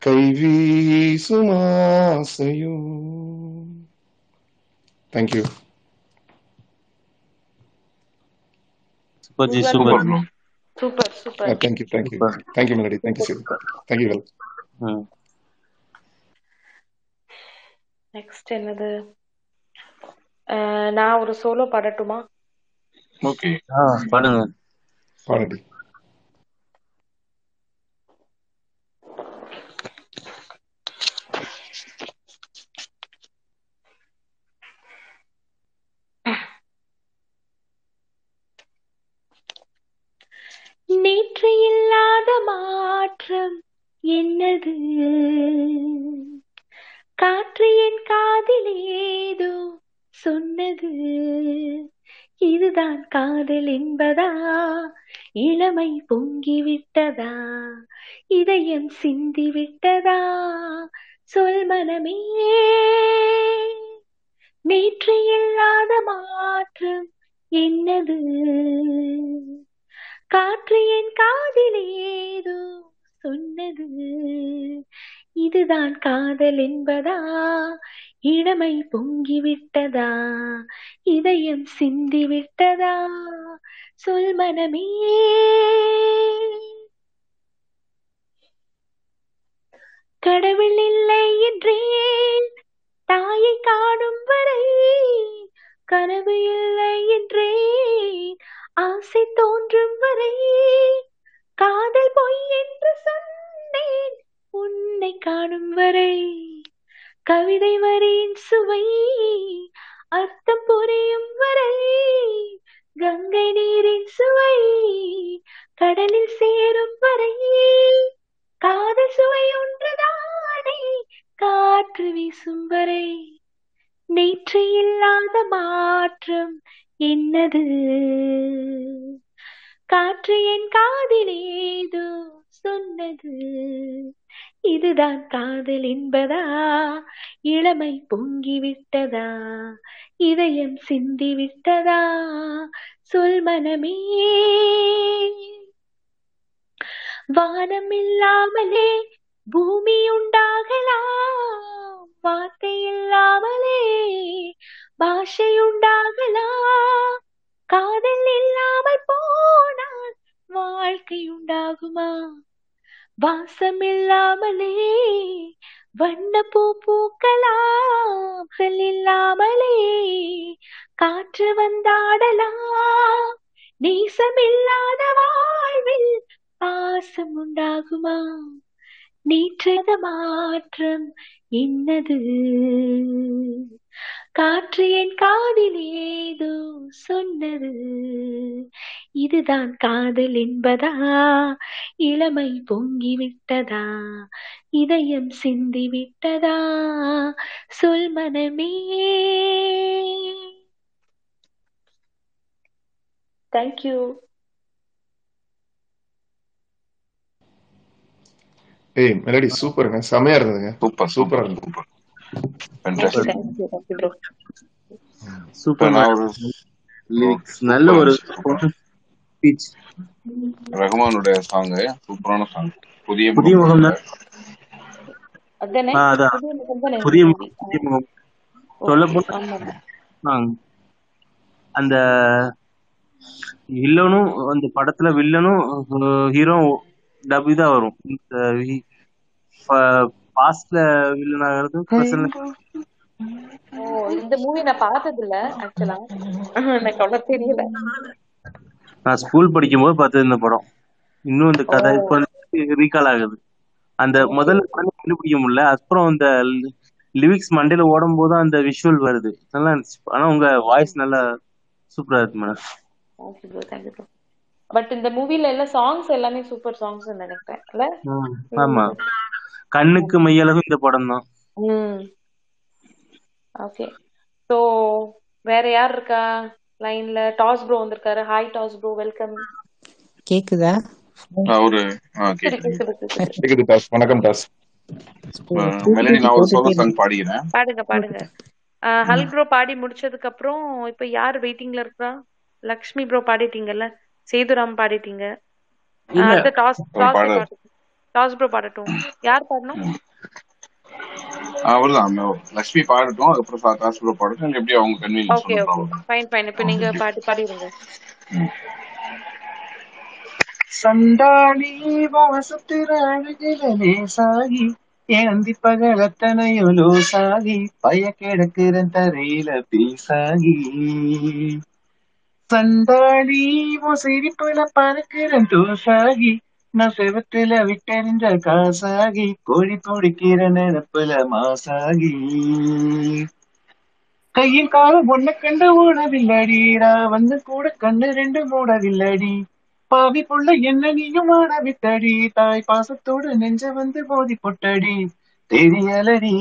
கைவீசும் ஆசையும். Thank you. Super ji, super super super. Thank you thank you thank you melody. Thank you super. Thank you well. Next என்னது? நான் ஒரு சோலோ பாடட்டுமா? ஓகே, பாடுங்க. பாடு. நேற்று இல்லாத மாற்றம் என்னது? காற்று என் காதில் ஏதோ சொன்னது. இதுதான் காதல் என்பதா? இளமை பொங்கிவிட்டதா? இதயம் சிந்திவிட்டதா? சொல் மனமே. நேற்று இல்லாத மாற்றம் என்னது? காற்று என் காதில் ஏதோ சொன்னது. இதுதான் காதல் என்பதா? இளமை பொங்கிவிட்டதா? இதயம் சிந்திவிட்டதா? சொல் மனமே. கடவுள் இல்லை என்றேன் தாயை காணும் வரை. கனவு இல்லை என்றேன் ஆசை தோன்றும் வரை. காதல் பொய் என்று சொன்னேன் உன்னை காணும் வரை. கவிதை வரின் சுவை அர்த்தம் புரியும் வரை. கங்கை நீரின் சுவை கடலில் சேரும் வரை. காதல் சுவை ஒன்றுதானே காற்று வீசும் வரை. நேற்று இல்லாத மாற்றம் என்னது? காற்று என் காதில் ஏதோ சொன்னது. இதுதான் காதல் என்பதா? இளமை பொங்கிவிட்டதா? இதயம் சிந்திவிட்டதா? சொல் மனமே. வானம் இல்லாமலே பூமி உண்டாகலாம். வார்த்தை இல்லாமலே பாஷை உண்டாகலாம். காதல் இல்லாமல் போனால் வாழ்க்கை உண்டாகுமா? வாசம் இல்லாமலே வண்ண பூ பூக்கலாம். இல்லாமலே காற்று வந்தாடலாம். நேசம் இல்லாத வாழ்வில் பாசம் உண்டாகுமா? நீற்றத மாற்றம் என்னது? காற்று என் காதில் ஏதோ சொன்னது. இதுதான் காதல் என்பதா? இளமை பொங்கிவிட்டதா? இதயம் சிந்திவிட்டதா? சொல் மனமே. தேங்க்யூ. ஏய் மெலடி, சூப்பருங்க, செமையா இருந்ததுங்க. சூப்பர் சூப்பரா இருந்தது. சூப்பர். நல்ல ஒரு ஸ்பீச். ரஹ்மானுடைய சாங், சூப்பரான சாங். புதிய முகம் அதானே, புதிய முகம் சொல்ல போனா அந்த வில்லனும் அந்த படத்துல வில்லனும் ஹீரோ டபி தான் வரும். பாஸ்ட்ல வில்லன் ஆகிறது இந்த மூவி நான் பார்த்தது இல்ல, ஆக்சுவலா எனக்கு அவ்வளவு தெரியல. நான் ஸ்கூல் படிக்கும் போது பார்த்தது இந்த படம். இன்னும் இந்த கதை ரீகால் ஆகுது. அந்த முதல்ல கண்டுபிடிக்க முடியல, அப்புறம் அந்த லிரிக்ஸ் மண்டையில ஓடும் போது அந்த விஷுவல் வருது, நல்லா இருந்துச்சு. ஆனா உங்க வாய்ஸ் நல்லா சூப்பரா இருக்கு madam. Okay bro, thank you bro. But இந்த மூவில எல்லா சாங்ஸ் எல்லாமே சூப்பர் சாங்ஸ் நினைக்கிறேன் இல்ல? ஆமா, கண்ணுக்கு மையலகு இந்த படம் தான். ஓகே, சோ வேற யார் இருக்கா லைன்ல? டாஸ் ப்ரோ வந்திருக்காரு. Hi toss bro, welcome. கேக்குதா? அவரு கேக்குது. டாஸ் வணக்கம் டாஸ். மெலடி நான் ஒரு சோலோ சாங் பாடுறேன், பாடுங்க பாடுங்க. ஹல்க் ப்ரோ பாடி முடிச்சதுக்கு அப்புறம் இப்ப யார் வெயிட்டிங்ல இருக்கா? லக்ஷ்மி ப்ரோ பாடிட்டீங்கல்ல, சேதுராம் பாடிட்டீங்க, அடுத்து டாஸ் டாஸ் ப்ரோ பாடட்டும். யார் பாடணும்? அவர்தான் லக்ஷ்மி பாடட்டும், அதுக்கப்புறம் டாஸ் ப்ரோ பாடட்டும். எப்படி அவங்க கன்வீனியன்ஸ் சொல்றாங்க. ஃபைன் ஃபைன், இப்போ நீங்க பாட்டு பாடிடுங்க. சண்டாளி வாசத்திர அழகிலே சாகி ஏந்தி பகலத்தனையுலோ சாகி பய கிடக்கிற தரையில பேசாகி சந்தாடி உன் சிரிப்புல பறக்கிற தோசாகி நான் செவத்துல விட்டறிஞ்ச காசாகி கோழி துடிக்கிற நெருப்புல மாசாகி கையில் காலம் ஒன்ன கண்டு ஓடவில்லடி நான் வந்து கூட கண்ணு ரெண்டு மூடவில்லடி பாவி புள்ள என்ன நீயும் ஆடவிட்டடி தாய் பாசத்தோடு நெஞ்ச வந்து போதி பொட்டடி தெரியலடி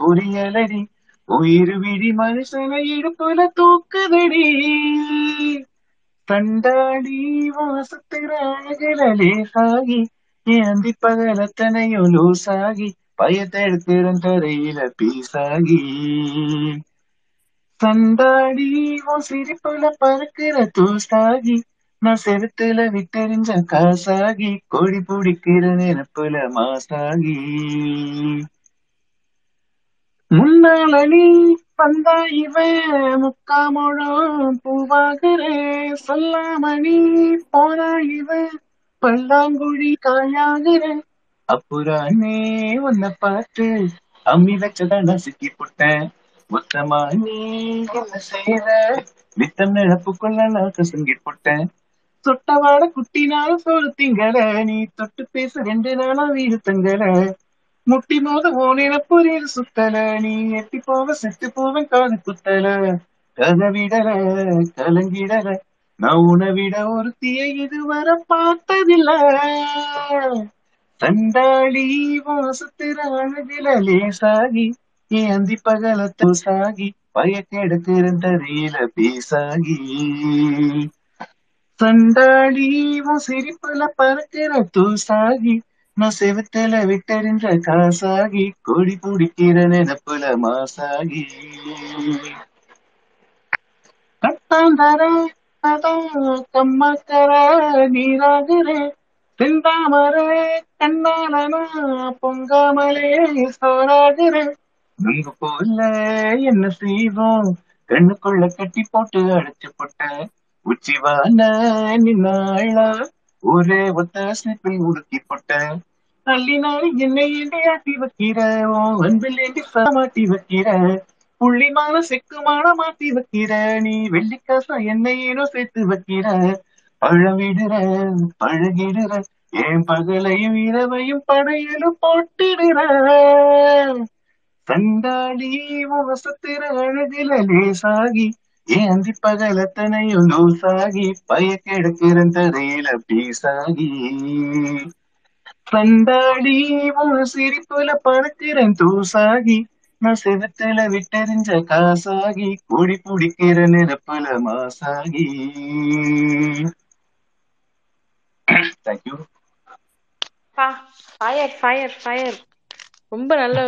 புரியலடி உயிர் விடி மனுஷனை இடுப்புல தூக்குதடி தண்டாடி வாசத்திர அழகிலே சாகி ஏந்தி பகலத்தனையோ லூசாகி பயத்தெடுக்கிறன் தரையில பீசாகி தண்டாடி உன் சிரிப்புல பறக்கிற தூசாகி நான் செருத்துல விட்டெறிஞ்ச காசாகி கொடி பிடிக்கிற நெருப்புல மாசாகி முன்னாளி பந்தா இவன் முக்காமோழம் பூவாகிறே சொல்லாமணி போனா இவன் பல்லாங்குழி காயாகிறேன் அப்புறானே உன்னை பார்த்து அம்மி வச்சதான் நான் சிக்கி போட்டேன் மொத்தமா நீ என்ன செய்யற வித்தம் நிழப்புக்குள்ள நான் கசுங்கி போட்டேன் சொட்டவாட குட்டினாலும் சொலுத்திங்கள நீ தொட்டு பேச ரெண்டு நாளா வீடு தங்கல முட்டி மோத ஓனில புரியல சுத்தல நீ எட்டி போவ செத்து போவன் காது குத்தல கதவிடல கலங்கிடல நான் உணவிட ஒருத்திய இதுவரை பார்த்ததில்ல தண்டாளி வாசத்திர அழகில லேசாகி ஏந்தி பகல தோசாகி பயக்கெடுக்கிறந்தரையில பேசாகி தண்டாளி உன் சிரிப்புல பறக்கிற தோசாகி நான் செவத்துல விட்டறிஞ்ச காசாகி கொடி பிடிக்கிற நெனப்புல மாசாகி கட்டாந்தர கம்மாக்கர நீராகிற திண்டாமர கண்ணாலனா பொங்காமலே சாராகிற நுங்கு போல என்ன செய்வோம் கண்ணுக்குள்ள கட்டி போட்டு அடைச்சுப்பட்ட உச்சிவான நின்னாளா ஒரே ஒத்த ஸ்லிப்பில் உடுக்கிப்பட்ட அள்ளினாலும் என்னை ஏண்டி ஆட்டி வைக்கிற அன்பில் ஏண்டி மாட்டி வைக்கிற புள்ளிமான செக்குமான மாட்டி வைக்கிற நீ வெள்ளிக்காசா என்னை ஏனோ சேர்த்து வைக்கிற பழவிடுற பழகிடுற என் பகலையும் இரவையும் படையிலும் போட்டிடுற தண்டாளி வசத்திர அழகில லேசாகி ஏந்தி பகலத்தனையும் லூசாகி பயக்கெடுக்கிறன் தரையில பீசாகி பந்தாடி ஒரு சிரிப்புல பறக்கிறன் தூசாகி நான் செவத்துல விட்டறிஞ்ச காசாகி கூடி பிடிக்கிற நெருப்புல மாசாகி. தேங்க்யூ. ஃபயர் ஃபயர் ஃபயர், ரொம்ப நல்ல.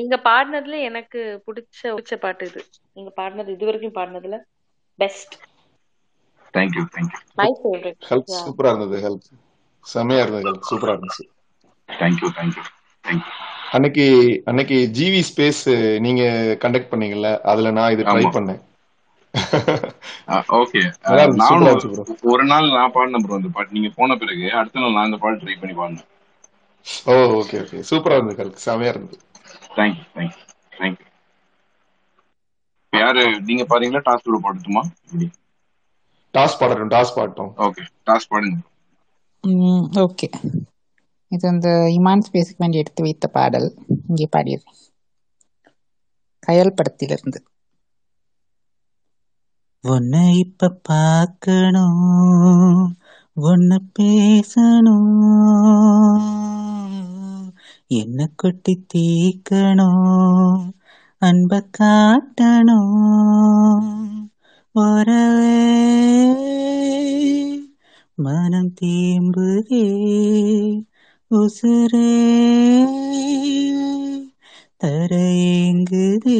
நீங்க பாடினதுல எனக்கு பிடிச்ச பாட்டு இது. நீங்க பாடினது இது வரைக்கும் பாடினதுல best. Thank you thank you. My favourite. Hulk சூப்பரா இருந்தது. ஹல்க் செமையா இருந்தது. ஹல்க் சூப்பரா இருந்துச்சு. Thank you thank you thank you. அன்னைக்கு ஜிவி ஸ்பேஸ் நீங்க கண்டக்ட் பண்ணீங்கல்ல, அதுல நான் இது ட்ரை பண்ணேன். ஓகே, ஒரு நாள் நான் பாடினேன் ப்ரோ அந்த பாட்டு. நீங்க போன பிறகு அடுத்த நாள் நான் அந்த பாட்டு ட்ரை பண்ணி பாடினேன். ஓ ஓகே ஓகே, சூப்பரா இருந்தது. ஹல்க் செமையா இருந்தது. Thank you thank you thank you. யாரு நீங்க பாருங்களா? டாஸ் கூட பாடட்டுமா? டாஸ் பாடட்டும். டாஸ் பாடட்டும். ஓகே, டாஸ் பாடுங்க. ஓகே, இது அந்த இமான் ஸ்பேஸுக்கு வேண்டி எடுத்து வைத்த பாடல். இங்கே பாடியது கயல் படத்திலிருந்து. ஒன்னு இப்ப பார்க்கணும், ஒன்னு பேசணும், என்ன கொட்டி தீக்கணும், அன்ப காட்டணும், ஒரவே மனம் தேம்புதே உசுரே தரையேங்குதே.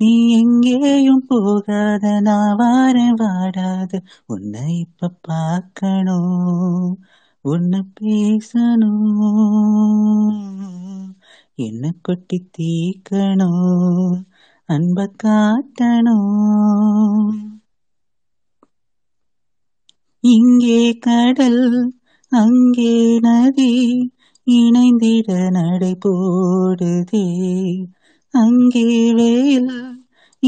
நீ எங்கேயும் போகாத, நான் வார வாடாத, உன்னை இப்ப பார்க்கணும், உன்னை பேசணும், என்ன கொட்டி தீக்கணும், அன்ப காட்டணும். இங்கே கடல் அங்கே நதி இணைந்திட நடை போடுதே. அங்கே வெயில்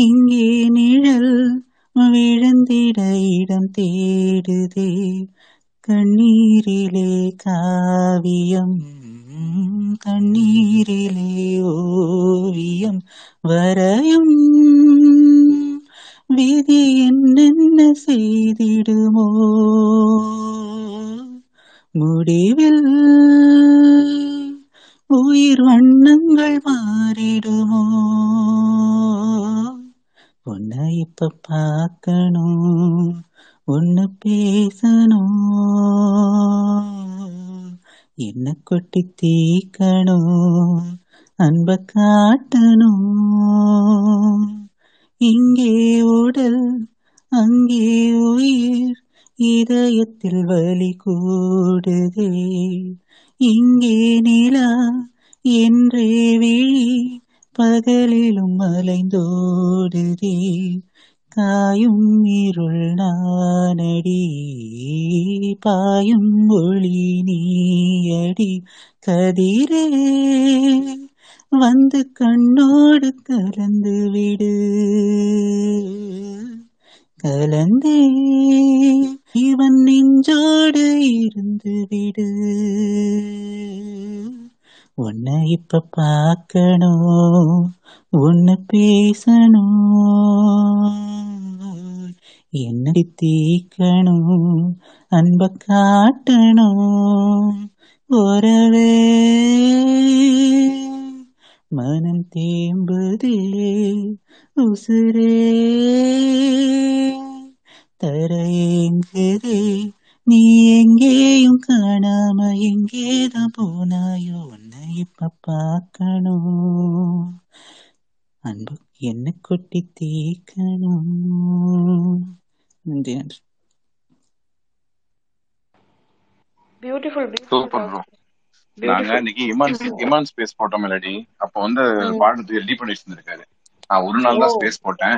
இங்கே நிழல் விழுந்திட இடம் தேடுதே. கண்ணீரிலே காவியம், கண்ணீரிலே ஓவியம் வரையும் விதி என்னென்ன செய்திடுமோ. முடிவில் உயிர் வண்ணங்கள் மாறிடுமோ. உன்னை இப்ப பார்க்கணும், உன்னை பேசணும், என்ன கொட்டி தீக்கணும், அன்ப காட்டணும். இங்கே உடல் அங்கே உயிர் இதயத்தில் வலி கூடுதே. இங்கே நிலா என்றே விழி பகலிலும் மலைந்தோடுதே. காயும் இருள் நானடி, பாயும் ஒளி நீயடி. கதிரே வந்து கண்ணோடு கலந்து விடு. கலந்தே இவன் நெஞ்சோடு இருந்து விடு. உன்னை இப்ப பார்க்கணும், உன்னை பேசணும், என்னடி தீக்கணும், அன்ப காட்டணும். ஒரவே மனம் தேம்புதே உசுரே தரையேங்குதே. நீ எங்கேயும் காணாம எங்கேதான் போனாயோ. உன்னை இப்ப பார்க்கணும், அன்பு என்ன கொட்டி தீக்கணும். நன்றி நன்றி. Beautiful beautiful. நாங்க இன்னைக்கு இமான் ஸ்பேஸ் போட்டோம் மெலடி. அப்ப வந்து பாடத்துக்கு ரெடி பண்ணி வச்சிருக்காரு. நான் ஒரு நாள் தான் ஸ்பேஸ் போட்டேன்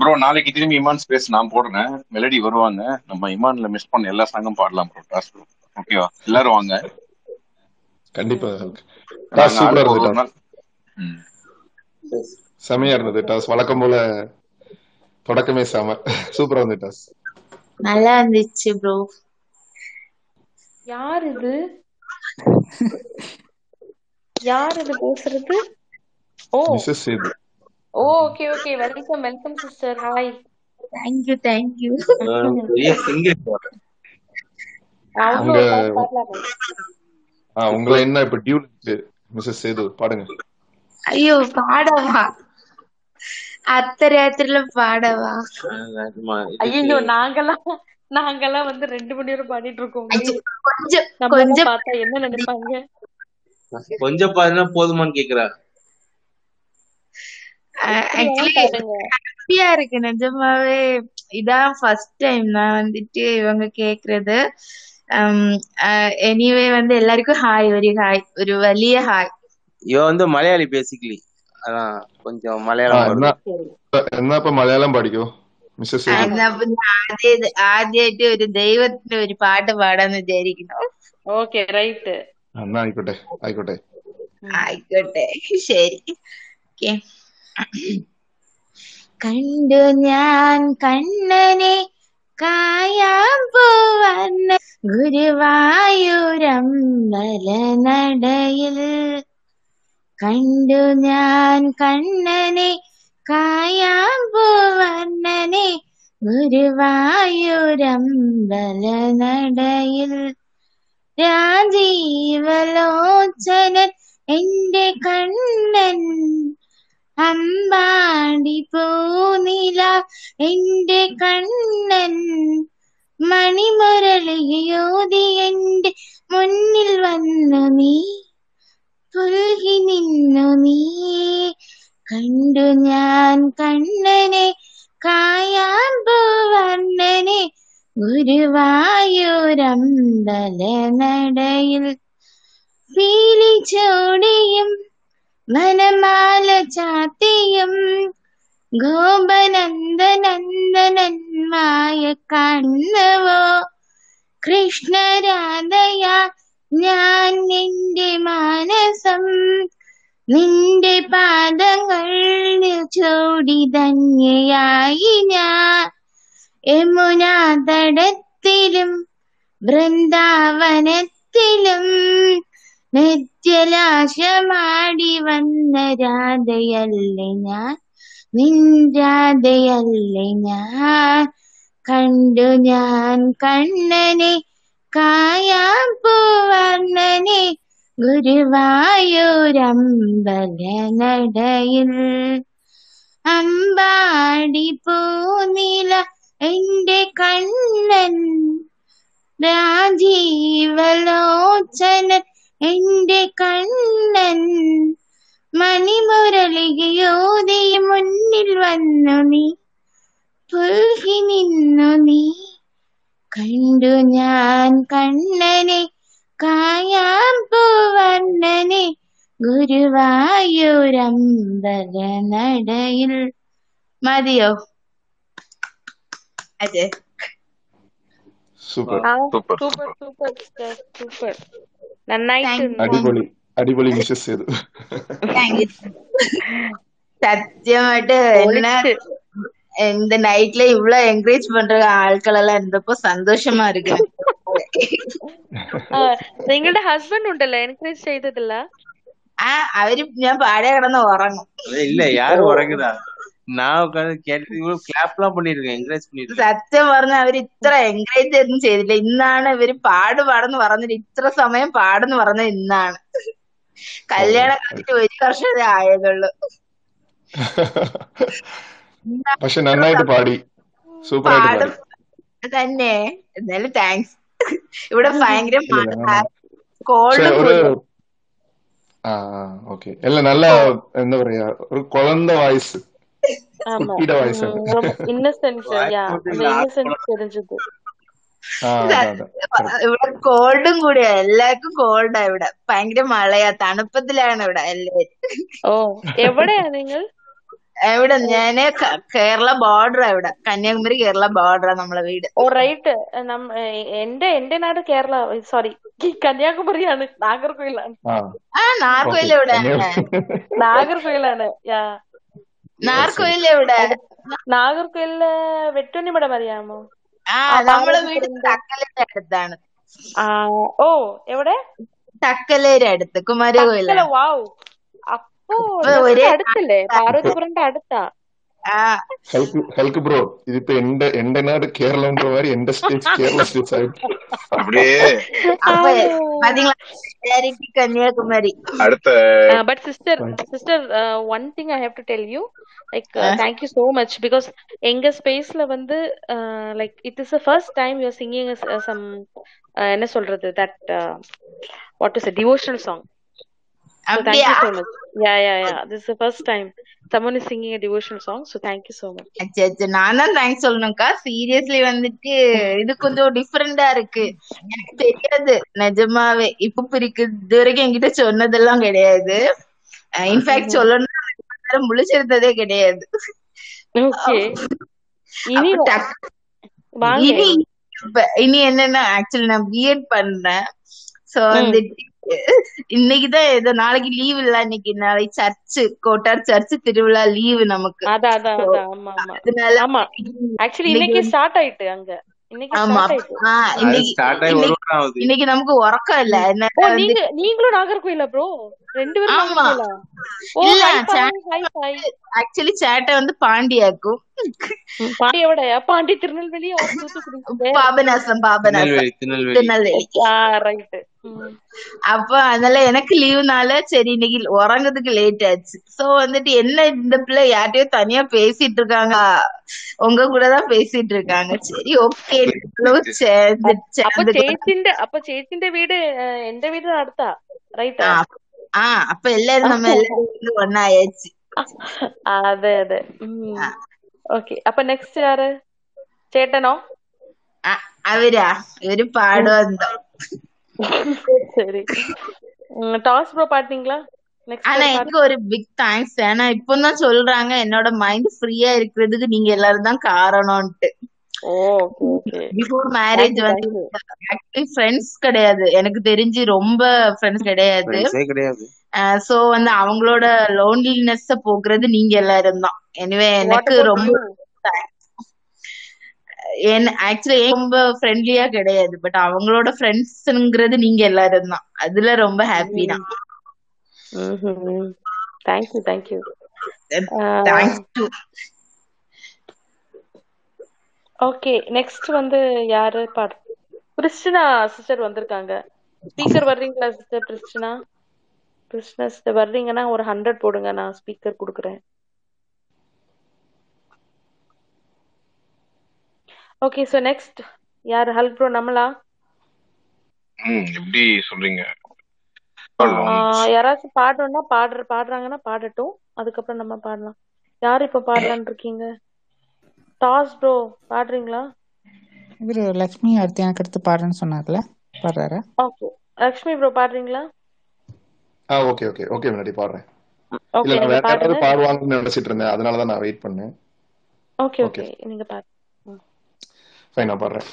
ப்ரோ. நாளைக்கு திரும்பி இமான் ஸ்பேஸ் நான் போடுறேன். மெலடி வருவாங்க. நம்ம இமான்ல மிஸ் பண்ண எல்லா சாங்கும் பாடலாம் ப்ரோ. டாஸ் ஓகேவா? எல்லாரும் வாங்க. கண்டிப்பா டாஸ் சூப்பரா இருந்தது. செமையா இருந்தது டாஸ். வழக்கம் போல தொடக்கமே செம சூப்பரா இருந்தது டாஸ். நல்லா இருந்துச்சு ப்ரோ. யார் இது? யார் இது பேசுறது? ஓ Mrs Sethu. O okay okay. Welcome welcome sister. Hi. Thank you thank you. ये सिंगर அவங்க உங்களை என்ன இப்ப டியூட் மிஸ்ஸஸ் சேது பாடுங்க. ஐயோ பாடவா? அத்தராத்திரில பாடவா? ஐயோ நாங்கெல்லாம் வந்து 2 மணி நேரம் பாடிட்டு இருக்கோம். கொஞ்சம் கொஞ்சம் பார்த்தா என்ன நினைப்பாங்க? கொஞ்சம் பாருனா போதுமான்னு கேக்குறா. ஆக்சுவலி ஹாப்பியா இருக்கு நிஜமாவே. இதான் ஃபர்ஸ்ட் டைம் நான் வந்துட்டு இவங்க கேக்குறது. எனிவே வந்து எல்லாருக்கும் ஹாய், ஒரு வலிய ஹாய். இவ வந்து மலையாளி பேசிக்கலி, அதான் கொஞ்சம் மலையாளம். என்ன இப்ப மலையாளம் படிக்கும் ആദ്യമായിട്ട് ഒരു ദൈവത്തിന്റെ ഒരു പാട്ട് പാടാന്ന് വിചാരിക്കുന്നു. ഓക്കെ റൈറ്റ്, ആയിക്കോട്ടെ ആയിക്കോട്ടെ ആയിക്കോട്ടെ ശരി. കണ്ടു ഞാൻ കണ്ണനെ കായാൻ പോവന്ന ഗുരുവായൂരമ്പലനടയിൽ, കണ്ടു ഞാൻ കണ്ണനെ കായാൻ പോവന്നനെ ഗുരുവായൂരമ്പലനടയിൽ, രാജീവലോചനൻ എന്റെ കണ്ണൻ, അമ്പാടി പൂനില എന്റെ കണ്ണൻ, മണിമുരളിയോതി എന്റെ മുന്നിൽ വന്നു നീ പുൽകി നിന്നു നീ, കണ്ടു ഞാൻ കണ്ണനെ കായാൻ പൂവർണ്ണനെ ഗുരുവായൂരമ്പലനടയിൽ, പീലിച്ചോടിയും വനമാല ചാത്തിയും ഗോപനന്ദനന്ദനന്മായ കണ്ണവോ കൃഷ്ണരാധയാ ഞാൻ നിന്റെ മാനസം, നിന്റെ പാദങ്ങൾ ചോടി ധന്യയായി ഞാൻ, യമുനാ തടത്തിലും വൃന്ദാവനത്തിലും നിത്യലാശമാടി വന്ന രാധയല്ലേ ഞാൻ, നിൻ രാധയല്ലേ ഞാൻ, കണ്ടു ഞാൻ കണ്ണനെ കായാൻ പൂവർണ്ണനെ ഗുരുവായൂരമ്പലനടയിൽ, അമ്പാടി പൂനില എന്റെ കണ്ണൻ, രാജീവലോചനൻ എന്റെ കണ്ണൻ, മണിമുരളിയോതി മുന്നിൽ വന്നു നീ പുൽകി നിന്നു നീ, കണ്ടു ഞാൻ കണ്ണനെ കായാൻ പൂവർണ്ണനെ ഗുരുവായൂരമ്പലനടയിൽ. മതിയോ? അതെ, സൂപ്പർ സൂപ്പർ സൂപ്പർ സൂപ്പർ, നന്നായിട്ട്, അടിപൊളി അടിപൊളി മിസ്സസ് ചെയ്തു. സത്യമായിട്ട് இந்த நைட்ல இவ்ளோ என்கரேஜ் பண்ற ஆட்கள் எல்லாம் இருந்தப்போ சந்தோஷமா இருக்கு. നിങ്ങളുടെ ഹസ്ബൻഡ് ഉണ്ടല്ലോ എൻകറേജ് ചെയ്തതല്ല? അവര് ഞാൻ പാടെ കിടന്ന് ഉറങ്ങും. ഇല്ല, யாரு ഉറങ്ങുതാ? நான் உட்கார்ந்து கேட்டு இவ்ளோ கிளாப்லாம் பண்ணிருக்கேன், என்கரேஜ் பண்ணிருக்கேன். സത്യം പറഞ്ഞ അവര് ഇത്ര എൻകറേജ് ഒന്നും ചെയ്തില്ല. ഇന്നാണ് ഇവര് പാടുപാടെന്ന് പറഞ്ഞിട്ട് ഇത്ര സമയം പാടെന്ന് പറഞ്ഞത് ഇന്നാണ്. കല്യാണം കഴിഞ്ഞിട്ട് ഒരു വർഷമേ ആയതുള്ളൂ. പക്ഷെ നന്നായിട്ട് പാടി, സൂപ്പറായിട്ട് പാടി തന്നെ. എന്നാലും താങ്ക്സ്. ഇവിടെ ഭയങ്കര അല്ല, നല്ല എന്താ പറയാ, ഒരു കുളന്ത വോയിസ്, കുട്ടിയുടെ വോയിസ്, ഇവിടെ കോൾഡും കൂടിയാ, എല്ലാവർക്കും കോൾഡാ. ഇവിടെ ഭയങ്കര മഴയാ, തണുപ്പത്തിലാണ് ഇവിടെ എല്ലാവരും. ഓ, എവിടെയാ നിങ്ങൾ? എവിടെ? ഞാന് കേരള ബോർഡറാ, ഇവിടെ കന്യാകുമാരി കേരള ബോർഡറാ നമ്മളെ വീട്. ഓ റൈറ്റ്. എന്റെ നാട് കേരള, സോറി, കന്യാകുമാരിയാണ്, നാഗർകോയിലാണ്. നാഗർകോയിൽ എവിടെ? നാഗർകോയിലാണ്. നാഗർകോയിൽ എവിടെ? നാഗർകോയില് വെട്ടുണ്ണിമഠം അറിയാമോ? നമ്മളെ വീട് തക്കലേടെ അടുത്താണ്. ഓ, എവിടെ? തക്കലേടെ അടുത്ത്, കുമാരകോയില. വാവ്, അടുത്തല്ലേ? പാർവതിപുരന്റെ അടുത്താ. ஹல்க் bro, இது இப்ப எந்த நாடு கேரளம்ன்ற மாதிரி எந்த ஸ்டேட் கேரள ஸ்டேட் ஆயிடுச்சு அப்படியே. அப்ப பாத்தீங்களா, கேரள கன்னியாகுமரி அடுத்து. But sister one thing I have to tell you, like thank you so much because எங்க ஸ்பேஸ்ல வந்து like it is the first time you are singing some என்ன சொல்றது, that what is a devotional song. So thank you so much. Yeah. This is the first time someone is singing a devotional song. So thank you so much. நான்தான் thanks சொல்லணும்க்கா. Seriously வந்துட்டு இது கொஞ்சம் டிஃபரெண்டா இருக்கு. எனக்கு தெரியாது நிஜமாவே. இப்ப பிரிக்கு இது வரைக்கும் என்கிட்ட சொன்னதெல்லாம் கிடையாது. இன்ஃபேக்ட் சொல்லணும்னா முழிச்சிருந்ததே கிடையாது. இனி என்னன்னா ஆக்சுவலி நான் பிஎட் பண்றேன். சோ வந்துட்டு இன்னைக்குதான் ஏதோ நாளைக்கு லீவ் இல்ல. இன்னைக்கு நாளைக்கு சர்ச்சு கோட்டார் சர்ச்சு திருவிழா லீவ் நமக்கு. இன்னைக்கு நமக்கு உறக்கம் இல்ல. நீங்களும் நாகர்கோயிலா ப்ரோ? ரெண்டு பேரும் சேட்டை வந்து பாண்டியாக்கும். பாண்டி திருநெல்வேலி திருநெல்வேலி. அப்ப அதனால எனக்கு லீவுனால சரி இன்னைக்கு உறங்குறதுக்கு லேட் ஆச்சு. சோ வந்துட்டு என்ன இந்த பிள்ளை யார்ட்டையோ தனியா பேசிட்டு இருக்காங்க, உங்க கூட தான் பேசிட்டு இருக்காங்க. சரி ஓகே. அப்ப சேச்சிண்ட வீடு எந்த வீடு அடுத்தா? ரைட்டா. அப்ப எல்லாரும் நம்ம எல்லாரும் ஒன்னாயாச்சு. அதே அதே. ஓகே. அப்ப நெக்ஸ்ட் யாரு? சேட்டனோ? அவரா இவரு பாடுவோம். சரி டாஸ் ப்ரோ பாட்டீங்களா? ஆனா எனக்கு ஒரு பிக் தேங்க்ஸ். ஏன்னா இப்பதான் சொல்றாங்க என்னோட மைண்ட் ஃப்ரீயா இருக்கிறதுக்கு நீங்க எல்லாரும் தான் காரணம்ட்டு. பிஃபோர் மேரேஜ் வந்து ஆக்சுவலி ஃப்ரெண்ட்ஸ் கிடையாது எனக்கு தெரிஞ்சு. ரொம்ப ஃப்ரெண்ட்ஸ் கிடையாது. சோ வந்து அவங்களோட லோன்லினஸ் போக்குறது நீங்க எல்லாரும் தான். எனவே எனக்கு ரொம்ப ஆக்சுவலி ரொம்ப ஃப்ரெண்ட்லியா கிடையாது. பட் அவங்களோட ஃப்ரெண்ட்ஸ்ங்கிறது நீங்க எல்லாரும் தான். அதுல ரொம்ப ஹாப்பி தான். Thank you thank you thank you. Okay next வந்து யாரு பாடு? கிருஷ்ணா சிஸ்டர் வந்திருக்காங்க. ஸ்பீக்கர் வர்றீங்களா சிஸ்டர்? கிருஷ்ணா கிருஷ்ணா சிஸ்டர் வர்றீங்கன்னா ஒரு 100 போடுங்க. நான் ஸ்பீக்கர் கொடுக்குறேன். ஓகே சோ நெக்ஸ்ட் யார்? ஹல்க் ப்ரோ நம்மளா? எப்படி சொல்றீங்க? யாராச்சும் பாடணும்னா பாடுறாங்கன்னா பாடட்டும். அதுக்கப்புறம் நம்ம பாடலாம். யார் இப்ப பாடலான்னு இருக்கீங்க? டாஸ் ப்ரோ பாடுறீங்களா? இவரு லட்சுமி அடுத்து எனக்கு அடுத்து பாடுறேன்னு சொன்னார்ல, பாடுறாரா? ஓகே லட்சுமி ப்ரோ பாடுறீங்களா? ஓகே ஓகே ஓகே முன்னாடி பாடுறேன். இல்ல வேற யாராவது பாடுவாங்கன்னு நினைச்சிட்டு இருந்தேன். அதனால தான் நான் வெயிட் பண்ணேன். ஓகே ஓகே நீங்க பாருங்க. ஃபைனா பாடுறேன்.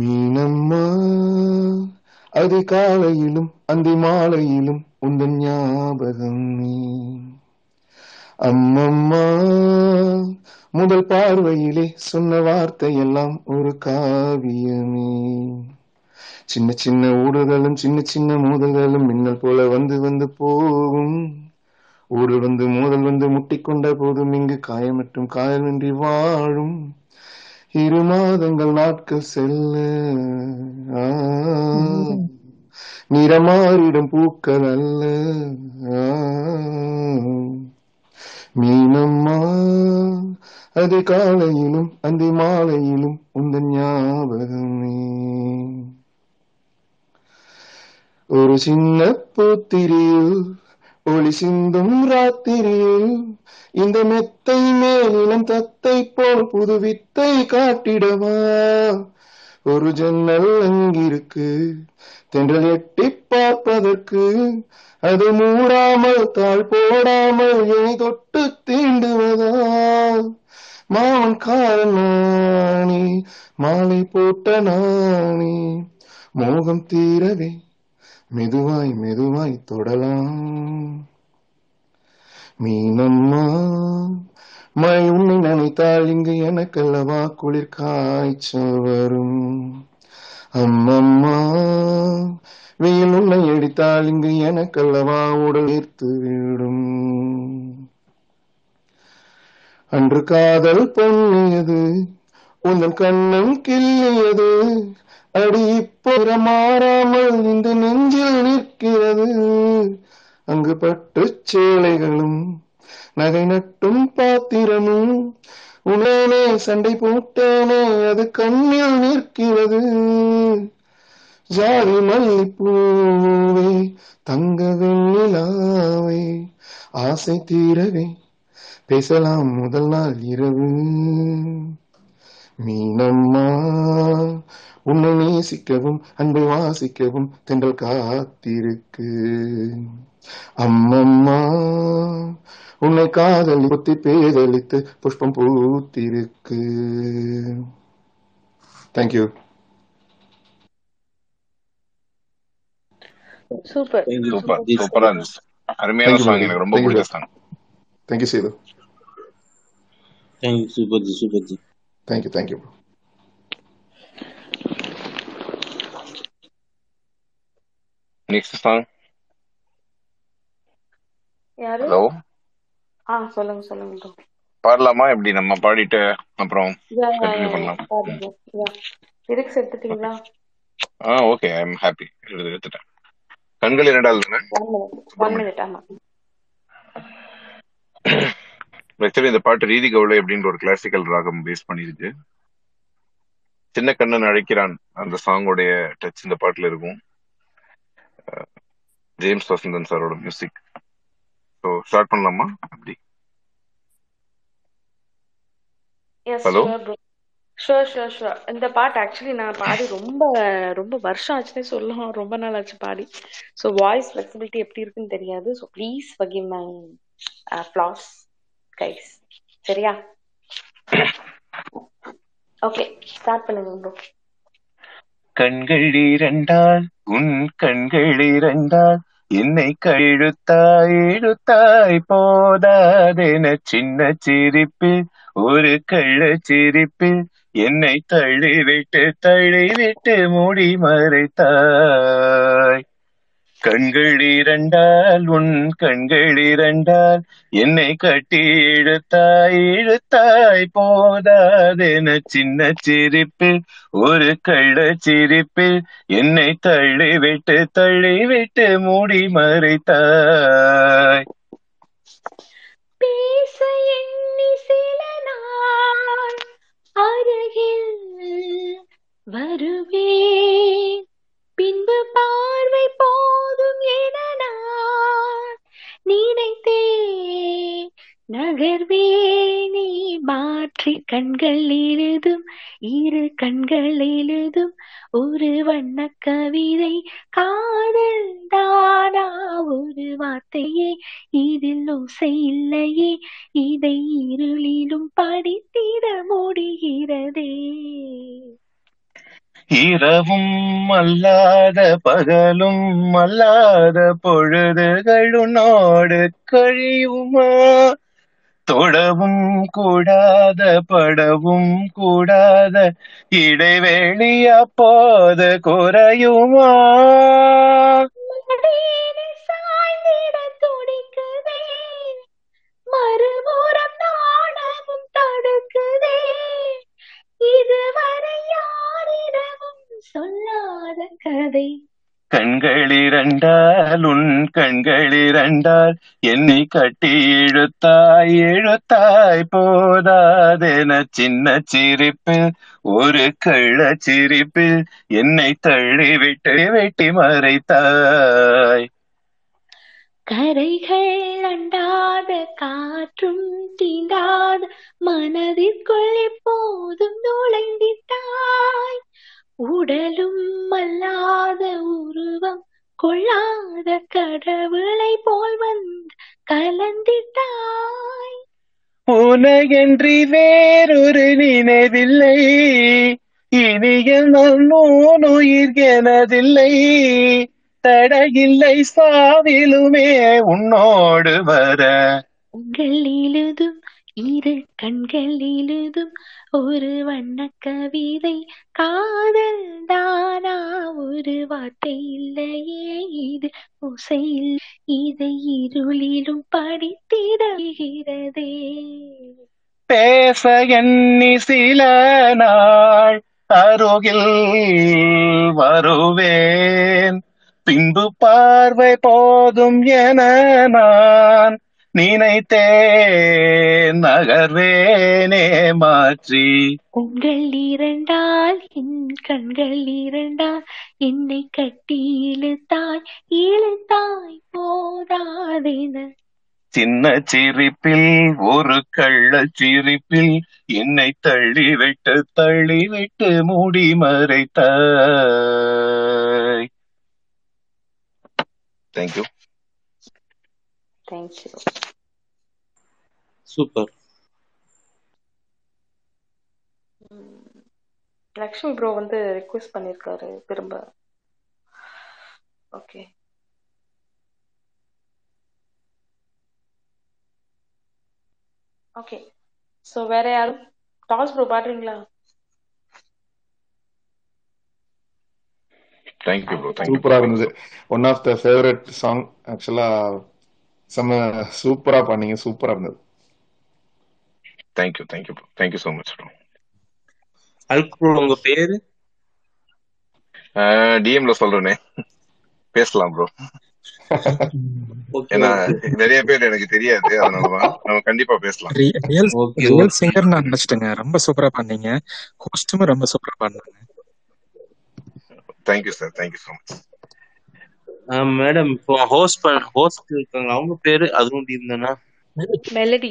மீனம்மா அது காலையிலும் அந்தி மாலையிலும் உந்தன் ஞாபகம் நீ அம்மம்மா. முதல் பார்வையிலே சொன்ன வார்த்தையெல்லாம் ஒரு காவியமே. சின்ன சின்ன ஊடுகளும் சின்ன சின்ன மோதல்களும் மின்னல் போல வந்து வந்து போகும். ஊரு வந்து மோதல் வந்து முட்டிக்கொண்ட போதும் இங்கு காயமற்றும் காயமின்றி வாழும் 2 மாதங்கள் நாட்கள் செல்ல நிறமாறிடும் பூக்கள் அல்ல. மீனம்மா அது காலையிலும் அந்தி மாலையிலும் உந்தன் ஞாபகமே. ஒரு சின்ன பூத்திரியில் ஒளி சிந்தும் ராத்திரியில் இந்த மெத்தை மேலினம் தத்தை போல் புது வித்தை காட்டிடவா. ஒரு ஜன்னல் அங்கிருக்கு தென்றல் எட்டி பார்ப்பதற்கு. அது மூடாமல் தாழ் போடாமல் என தொட்டு தீண்டுவதா. மாவன் காரணி மாலை போட்ட நானே மோகம் தீரவே மெதுவாய் மெதுவாய் தொடலாம். மீனம்மா மழை உன்னை நினைத்தால் இங்கு எனக்கல்லவா குளிர் காய்ச்சல் வரும். அம்மம்மா வெயில் உன்னை அடித்தால் இங்கு எனக்கல்லவா உடல் ஈர்த்து விடும். அன்று காதல் பொன்னியது உந்தன் கண்ணம் கிள்ளியது. அடி இப்போற மாறாமல் இந்த நெஞ்சில் நிற்கிறது. அங்கு பட்டு சேலைகளும் நகை நட்டும் பாத்திரமும் உடனே சண்டை போட்டேனே அது கண்ணில் நிற்கிறது. ஜாதி மல்லிப்பூவே தங்க வெண்ணிலாவே ஆசை தீரவே பேசலாம் முதல் நாள் இரவு. மீனம்மா உன்னை நேசிக்கவும் அன்பை வாசிக்கவும் தென்றல் காத்திருக்கு. அம்மம்மா உன்னை காதலி பொத்தி பேதளித்து புஷ்பம் பூத்திருக்கு. தேங்க்யூ. சூப்பர், சூப்பரா இருந்துச்சு. அருமையான சாங், எனக்கு ரொம்ப பிடிச்ச song. Thank you Seidhu. Thank you Superji, Superji. Thank you, thank you bro. Next song. யாரு? ஹலோ. ஆ சொல்லுங்க சொல்லுங்க. பாடலாமா? எப்படி நம்ம பாடிட்டு அப்புறம் கண்டினியூ பண்ணலாம். லிரிக்ஸ் எடுத்துட்டீங்களா? ஆ ஓகே, ஐ அம் ஹாப்பி. எடுத்துட்டேன். கண்கள் இரண்டால் தானே? 1 minute. ஆமா. ஆக்சுவலி இந்த பாட்டு ரீதி கவுளை அப்படின்ற ஒரு கிளாசிக்கல் ராகம் பேஸ் பண்ணிருக்கு. சின்ன கண்ணன் அழைக்கிறான் அந்த சாங்கோடைய டச் இந்த பாட்டுல இருக்கும். ஜேம்ஸ் வசந்தன் சாரோட மியூசிக். ஸோ ஸ்டார்ட் பண்ணலாமா? அப்படி ஹலோ. Sure sure sure. இந்த பாட்டு ஆக்சுவலி நான் பாடி ரொம்ப ரொம்ப வருஷம் ஆச்சுன்னே சொல்லலாம், ரொம்ப நாள் ஆச்சு பாடி. ஸோ வாய்ஸ் ஃபிளெக்சிபிலிட்டி எப்படி இருக்குன்னு தெரியாது. So please forgive my flaws guys. சரியா? ஓகே ஸ்டார்ட் பண்ணுங்க. கண்கள் இரண்டால் உன் கண்கள் இரண்டால் என்னை கழுத்தாய் இழுத்தாய் போதாதென சின்ன சிரிப்பில் ஒரு கள்ள சிரிப்பில் என்னை தள்ளிவிட்டு தள்ளிவிட்டு மூடி மறைத்தாய். கண்கள் இரண்டால் உன் கண்கள் இரண்டால் என்னை கட்டி இழுத்தாய் இழுத்தாய் போதாதென சின்ன சிரிப்பில் ஒரு கள்ள சிரிப்பில் என்னை தள்ளிவிட்டு தள்ளிவிட்டு மூடி மறைத்தாய். பேச எண்ணி சில நாள் அருகில் வருவேன், பின்பு பார்வை போதும் என நான் நினைத்தே நகர்வேனே. மாற்றி கண்கள் எழுதும் இரு கண்கள் எழுதும் ஒரு வண்ண கவிதை காதல் தானா ஒரு வார்த்தையே இதில் ஓசை இல்லையே இதை இருளிலும் படித்திட முடிகிறதே. இரவும் அல்லாத பகலும் அல்லாத பொழுதுகளுனோடு கழியுமா? தொடவும் கூடாத படவும் கூடாத இடைவேளி அப்போது குறையுமா? துடிக்குதே மறுபுறம் நாணமும் தடுக்குதே. இதுவரை சொல்லாத கதை. கண்கள் இரண்டால் உன் கண்கள் இரண்டால் என்னை கட்டி இழுத்தாய் இழுத்தாய் போதாதென சின்ன சிரிப்பில் ஒரு கள்ள சிரிப்பில் என்னை தள்ளி விட்டு வெட்டி மறைத்தாய். கரைகள் அண்டாத காற்றும் தீண்டாத மனதிற்குள் எப்போதும் நுழைந்திட்டாய். உடலும் மல்லாத உருவம் கொள்ளாத கடவுளை போல் வந்து கலந்திட்டாய். உனகன்றி வேறொரு நினைவில்லை இனியும் நான் உயிர்கனதில்லை. தடையில்லை சாவிலுமே உன்னோடு வர. உங்கள் எழுதும் இரு கண்கள் எழுதும் ஒரு வண்ண கவிதை காதல் தானா ஒரு வார்த்தை இல்லையே இது ஓசையில் இதை இருளிலும் படித்திடுகிறதே. பேச எண்ணி சில நாள் அருகில் வருவேன், பின்பு பார்வை போதும் என நான் நினைத்தேன் நகர்வேனே மாற்றி. உங்கள் இரண்டால் என் கண்கள் இரண்டால் என்னை கட்டி இழுத்தாய் இழுத்தாய் போதாதேன. சின்ன சிரிப்பில் ஒரு கள்ள சிரிப்பில் என்னை தள்ளிவிட்டு மூடி மறைத்தாய். Thank you thank you super. Lakshmi bro வந்து ரிக்வெஸ்ட் பண்ணிருக்காரு திரும்ப. Okay okay. சோ வேற யாரும் டாஸ் ப்ரோ பாடுறீங்களா? Thank you bro. சூப்பரா இருந்துது. One of the favourite song ஆக்சுவலா. சம சூப்பரா பண்ணீங்க, சூப்பரா இருந்துது. Thank you thank you bro. Thank you so much bro. Hulk bro உங்க பேரு டிஎம்ல சொல்றேனே பேசலாம் ப்ரோ. ஏன்னா நிறைய பேர் எனக்கு தெரியாது, அதனாலதான் நம்ம கண்டிப்பா பேசலாம். ரியல் சிங்கர் நான் நினைச்சிட்டேங்க. ரொம்ப சூப்பரா பண்ணீங்க, ஹோஸ்டும் ரொம்ப சூப்பரா பண்ணாங்க. Thank you sir, thank you so much madam. இப்போ ஹோஸ்ட் இருக்காங்க, அவங்க பேரு அதுவும் இருந்தேன்னா மெலடி.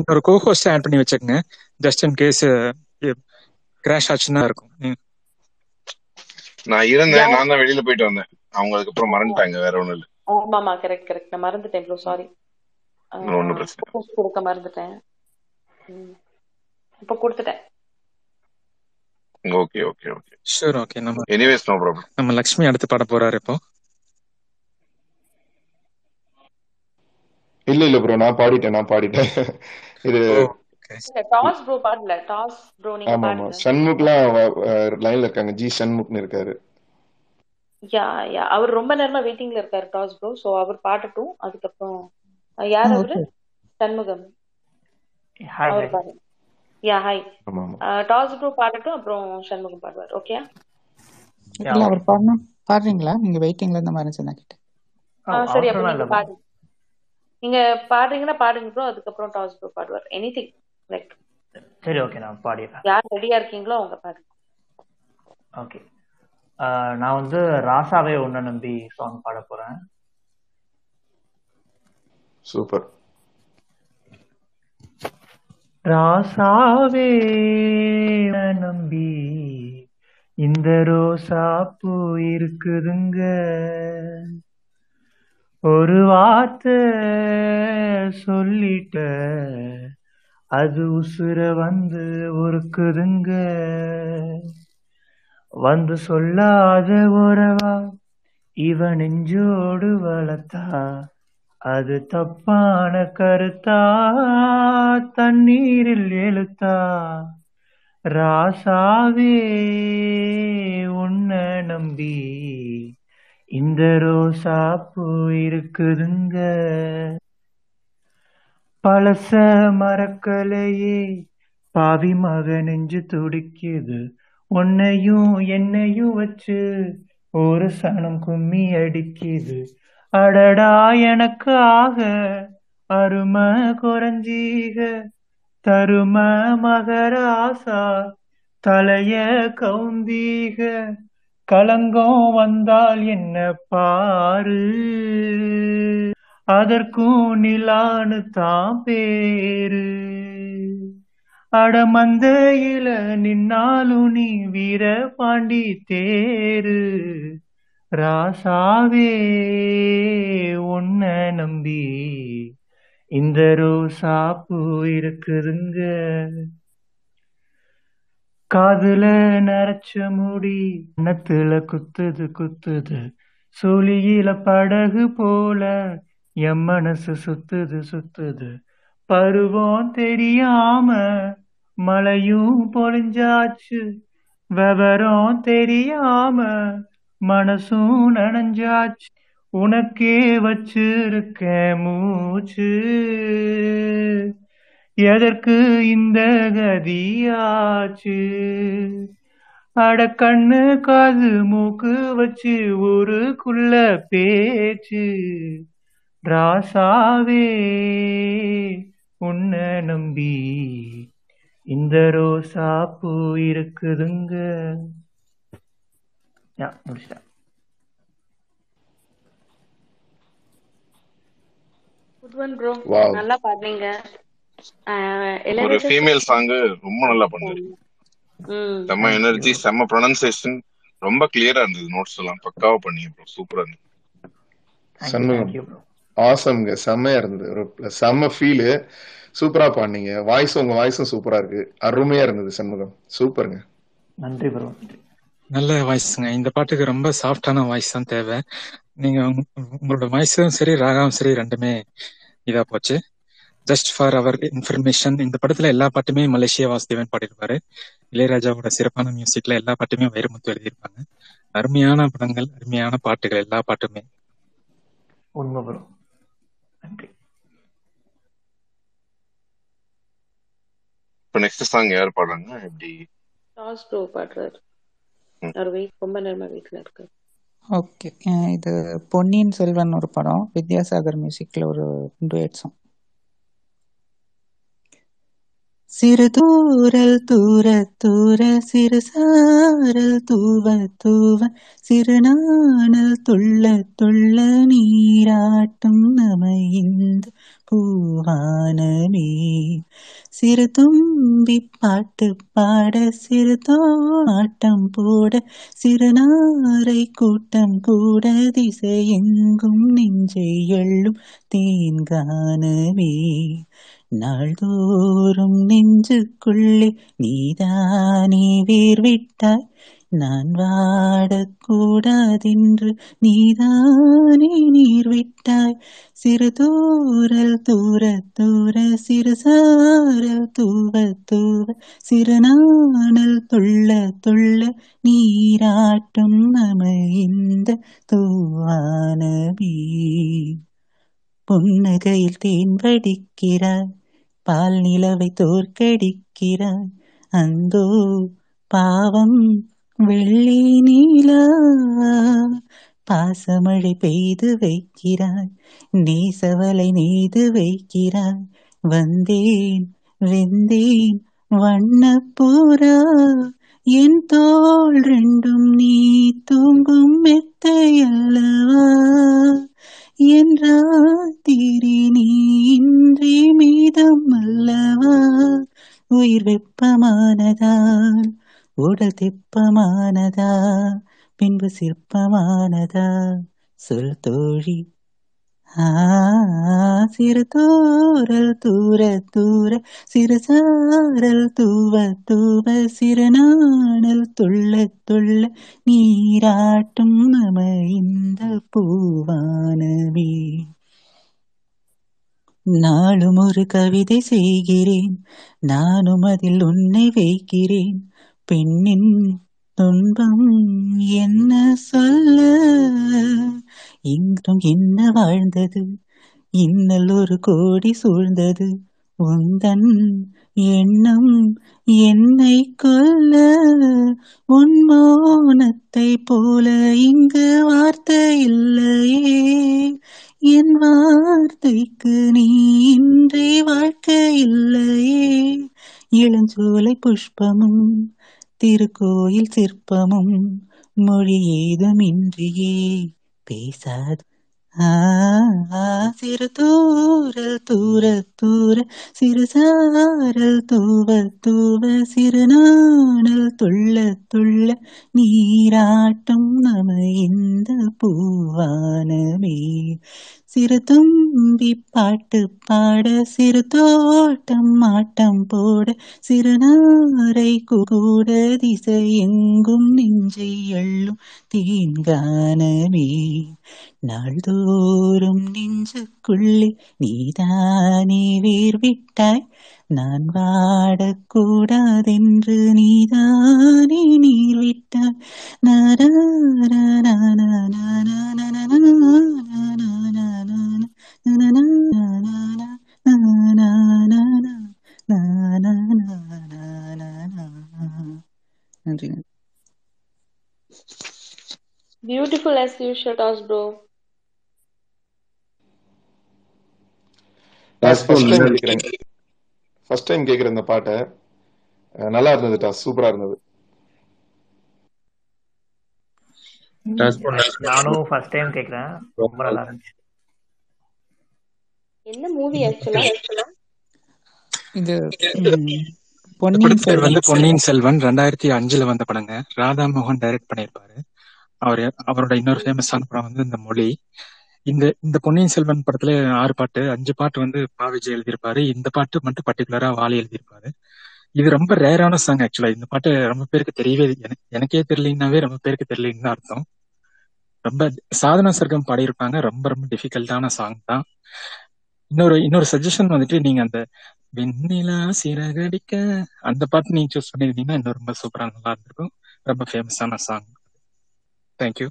இன்னொரு கோ ஹோஸ்ட் ஆட் பண்ணி வச்சுக்கோங்க, ஜஸ்ட் இன் கேஸ் கிராஷ் ஆச்சுன்னா இருக்கும். நான் இருந்தேன், நான் தான் வெளியில போயிட்டு வந்தேன், அவங்களுக்கு அப்புறம் மறந்துட்டாங்க, வேற ஒண்ணும் இல்ல. ஆமாமா கரெக்ட் கரெக்ட். நான் மறந்துட்டேன் ப்ரோ, சாரி. ஒண்ணும் பிரச்சனை இல்ல, கொடுக்க மறந்துட்டேன், இப்போ கொடுத்துட்டேன். Okay okay okay sure okay. நம்ம எனிவேஸ் நோ ப்ராப்ளம். நம்ம லட்சுமி அடுத்து பாட போறாரு இப்போ. இல்ல இல்ல ப்ரோ, நான் பாடிட்டேன். இது டாஸ் ப்ரோ பாடல, டாஸ் ப்ரோ நீங்க பாடுங்க. ஆமா சண்முக்லாம் லைன்ல இருக்காங்க, ஜி சண்முக்னு இருக்காரு. யா அவர் ரொம்ப நேரமா வெயிட்டிங்ல இருக்காரு டாஸ் ப்ரோ. சோ அவர் பாடட்டும், அதுக்கப்புறம் யார் அவரு சண்முகம் அவர் பாரு. யா ஹாய் டாஸ் ப்ரோ பாடட்டும், அப்புறம் சண்முகம் பாடுவார். ஓகே இல்ல அவர் பாடுனா பாடுறீங்களா நீங்க? வெயிட்டிங்ல இருந்த மாதிரி சொன்னா கேட்டேன். சரி அப்ப நீங்க பாடுங்க, நீங்க பாடுறீங்கன்னா பாடுங்க ப்ரோ, அதுக்கப்புறம் டாஸ் ப்ரோ பாடுவார். எனிதிங் லைக் சரி ஓகே நான் பாடுறேன். யார் ரெடியா இருக்கீங்களோ அவங்க பாடுங்க. ஓகே நான் வந்து ராசாவே உன்ன நம்பி சாங் பாட போறேன். சூப்பர். ராசாவே நம்பி இந்த ரோசா பூ இருக்குதுங்க, ஒரு வார்த்தை சொல்லிட்ட அது உசுர வந்து உருக்குதுங்க, வந்து சொல்லாத உறவா இவ நெஞ்சோடு வளர்த்தா அது தப்பான கருத்தா தண்ணீரில் எழுத்தா, ராசாவே உன்னை நம்பி இந்த ரோசா பூ இருக்குதுங்க, பழச மறக்கலையே பாவி மக நெஞ்சு துடிக்குது, உன்னையும் என்னையும் வச்சு ஒரு சனம் கும்மி அடிக்குது, அடடா எனக்கு ஆக அரும குறைஞ்சீக தரும மகராசா தலைய கவுந்தீக, கலங்கம் வந்தால் என்ன பாரு அதற்கும் நிலானு தான் பேரு, அடமந்தையில நின்னாலும் நீ வீர பாண்டி தேரு, ராசாவே உன்னை நம்பி இந்த ரோசா பூ இருக்குதுங்க, காதுல நரைச்ச முடி நத்துல குத்துது குத்துது சூழியில படகு போல என் மனசு சுத்துது சுத்துது, பருவம் தெரியாம மலையும் பொழிஞ்சாச்சு, விவரம் தெரியாம மனசும் நனைஞ்சாச்சு, உனக்கே வச்சிருக்கேன் மூச்சு எதற்கு இந்த கதியாச்சு, அட கண்ணு காது மூக்கு வச்சு ஊருக்குள்ள பேச்சு, ராசாவே உன்னை நம்பி இந்த ரோசா பூ இருக்குதுங்க. முடிச்சிட்டா நல்லா பாடுறீங்க. ஒரு ஃபீமேல் சாங் ரொம்ப நல்லா பண்ணுங்க. செம்ம எனர்ஜி, செம்ம ப்ரொனன்சியேஷன், ரொம்ப கிளியரா இருந்தது. நோட்ஸ் எல்லாம் பக்காவா பண்ணீங்க ப்ரோ, சூப்பரா இருந்துச்சு. ஆசம்ங்க, செம்மையா இருந்தது, ஒரு செம்ம ஃபீல், சூப்பரா பாடுனீங்க. வாய்ஸ், உங்க வாய்ஸும் சூப்பரா இருக்கு, அருமையா இருந்தது சண்முகம், சூப்பருங்க. நன்றி ப்ரோ, நல்ல வாய்ஸ்ங்க. இந்த பாட்டுக்கு ரொம்ப சாஃப்டான வாய்ஸ் தான் தேவை. நீங்க உங்களோட வாய்ஸும் சரி ராகாவும் சரி ரெண்டுமே இதா போச்சு. ஜஸ்ட் ஃபார் அவர் இன்ஃபர்மேஷன், இந்த படத்துல எல்லா பாட்டுமே மலேசியா வாசுதேவன் பாடிருப்பாரு. இளையராஜாவோட சிறப்பான மியூசிக்ல எல்லா பாட்டுமே வைரமுத்து எழுதியிருப்பாங்க. அருமையான படங்கள், அருமையான பாட்டுகள், எல்லா பாட்டுமே உண்மை ப்ரோ. இப்போ நெக்ஸ்ட் சாங் யார் பாடுறாங்க? எப்படி டாஸ் ப்ரோ பாடுறாரு. நர்வே ரொம்ப நேரமா வீட்ல இருக்கு. ஓகே, இது பொன்னியின் செல்வன் ஒரு படம், வித்யாசாகர் மியூசிக்ல ஒரு டுயட் சாங். சிறு தூரல் தூர தூர சிறு சாரல் தூவ தூவ சிறு நாணல் துள்ள துள்ள நீராட்டும் நமை இந்த பூவானமே. சிறு தும்பி பாட்டு பாட சிறு தோட்டம் போட சிறு நாரை கூட்டம் கூட திசையெங்கும் நெஞ்சை எள்ளும் தேன்கானமே. நாள்தோறும் நெஞ்சுக்குள்ளே நீதானே வேர் விட்டாய், நான் வாடக்கூடாதென்று நீதானே நீர் விட்டாய். சிறு தூரல் தூர தூர சிறு சாரல் தூவ தூவ சிறு நாணல் துள்ள துள்ள நீராட்டும் நம இந்த தூவானமே. புன்னகையில் தேன்படிக்கிறாய், பால் நிலவை தோற்கடிக்கிறாய், அந்தோ பாவம் வெள்ளி நீலா பாசமழை பெய்து வைக்கிறாய், நேசவலை நெய்து வைக்கிறாய், வந்தேன் வெந்தேன் வண்ணப்பூரா என் தோள் ரெண்டும் நீ தூங்கும் மெத்தையல்லவா. என் ராத்திரி நீன்றி மீதம் அல்லவா, உயிர் வெப்பமானதால் உடல் தெப்பமானதா பின்பு சிற்பமானதா சொல் தோழி. சிறு தூரல் தூர தூர சிறு சாரல் தூவ தூவ சிறு நாணல் துள்ள துள்ள நீராட்டும் நம இந்த பூவானவே. நாளும் ஒரு கவிதை செய்கிறேன், நானும் அதில் உன்னை வைக்கிறேன், பெண்ணின் துன்பம் என்ன சொல்ல இன்றும் என்ன வாழ்ந்தது, இன்னல் ஒரு கோடி சூழ்ந்தது, உந்தன் எண்ணம் என்னை கொல்ல. உன் மௌனத்தை போல இங்கு வார்த்தை இல்லையே, என் வார்த்தைக்கு நீ இன்றே வாழ்க்கை இல்லையே. இளஞ்சோலை புஷ்பமும் திருக்கோயில் சிற்பமும் மொழி ஏதுமின்றியே பேசாது. சிறு தூரல் தூர தூர சிறு சாரல் தூவ தூவ சிறு நாணல் துள்ள துள்ள நீராட்டும் நம இந்த பூவானமே. சிறு தும்பி பாட்டு பாட சிறு தோட்டம் ஆட்டம் போட சிறு நாரை கூட திசையெங்கும் நெஞ்சை எள்ளும் தேன்கானமே. நாள்தோறும் நெஞ்சுக்குள்ளே நீதானே வேர் விட்டாய், நான் வாடக்கூடாதென்று நீதானே நீர் விட்டாய். Beautiful as usual, Toss bro. First time கேக்குற இந்த பாட்டை நல்லா இருந்ததுடா, சூப்பரா இருந்தது. நானும் ஃபர்ஸ்ட் டைம் கேக்குறேன், ரொம்ப நல்லா இருந்துச்சு. என்ன மூவி ஆக்சுவலா இது? பொன்னியின் செல்வன். வந்து பொன்னியின் செல்வன் 2005ல வந்த படங்க. ராதா மோகன் டைரக்ட் பண்ணிருப்பாரு. அவரோட இன்னொரு ஃபேமஸான படம் வந்து இந்த மொழி. இந்த பொன்னியின் செல்வன் படத்துல 6 பாட்டு 5 பாட்டு வந்து விஜய் எழுதியிருப்பாரு. இந்த பாட்டு மட்டும் பர்டிகுலரா வாலி எழுதியிருப்பாரு. இது ரொம்ப ரேரான சாங் ஆக்சுவலா. இந்த பாட்டு ரொம்ப பேருக்கு தெரியவே, எனக்கே தெரியலனாவே ரொம்ப பேருக்கு தெரியலன்னு தான் அர்த்தம். ரொம்ப சாதனா சர்க்கம் பாடியிருப்பாங்க. ரொம்ப ரொம்ப டிஃபிகல்ட்டான சாங் தான். இன்னொரு சஜஷன் வந்துட்டு, நீங்க அந்த வெண்ணிலா சிறகடிக்க அந்த பாட்டு நீங்க சூஸ் பண்ணிருந்தீங்கன்னா இன்னும் ரொம்ப சூப்பரா நல்லா இருந்திருக்கும். ரொம்ப ஃபேமஸான song. Thank you.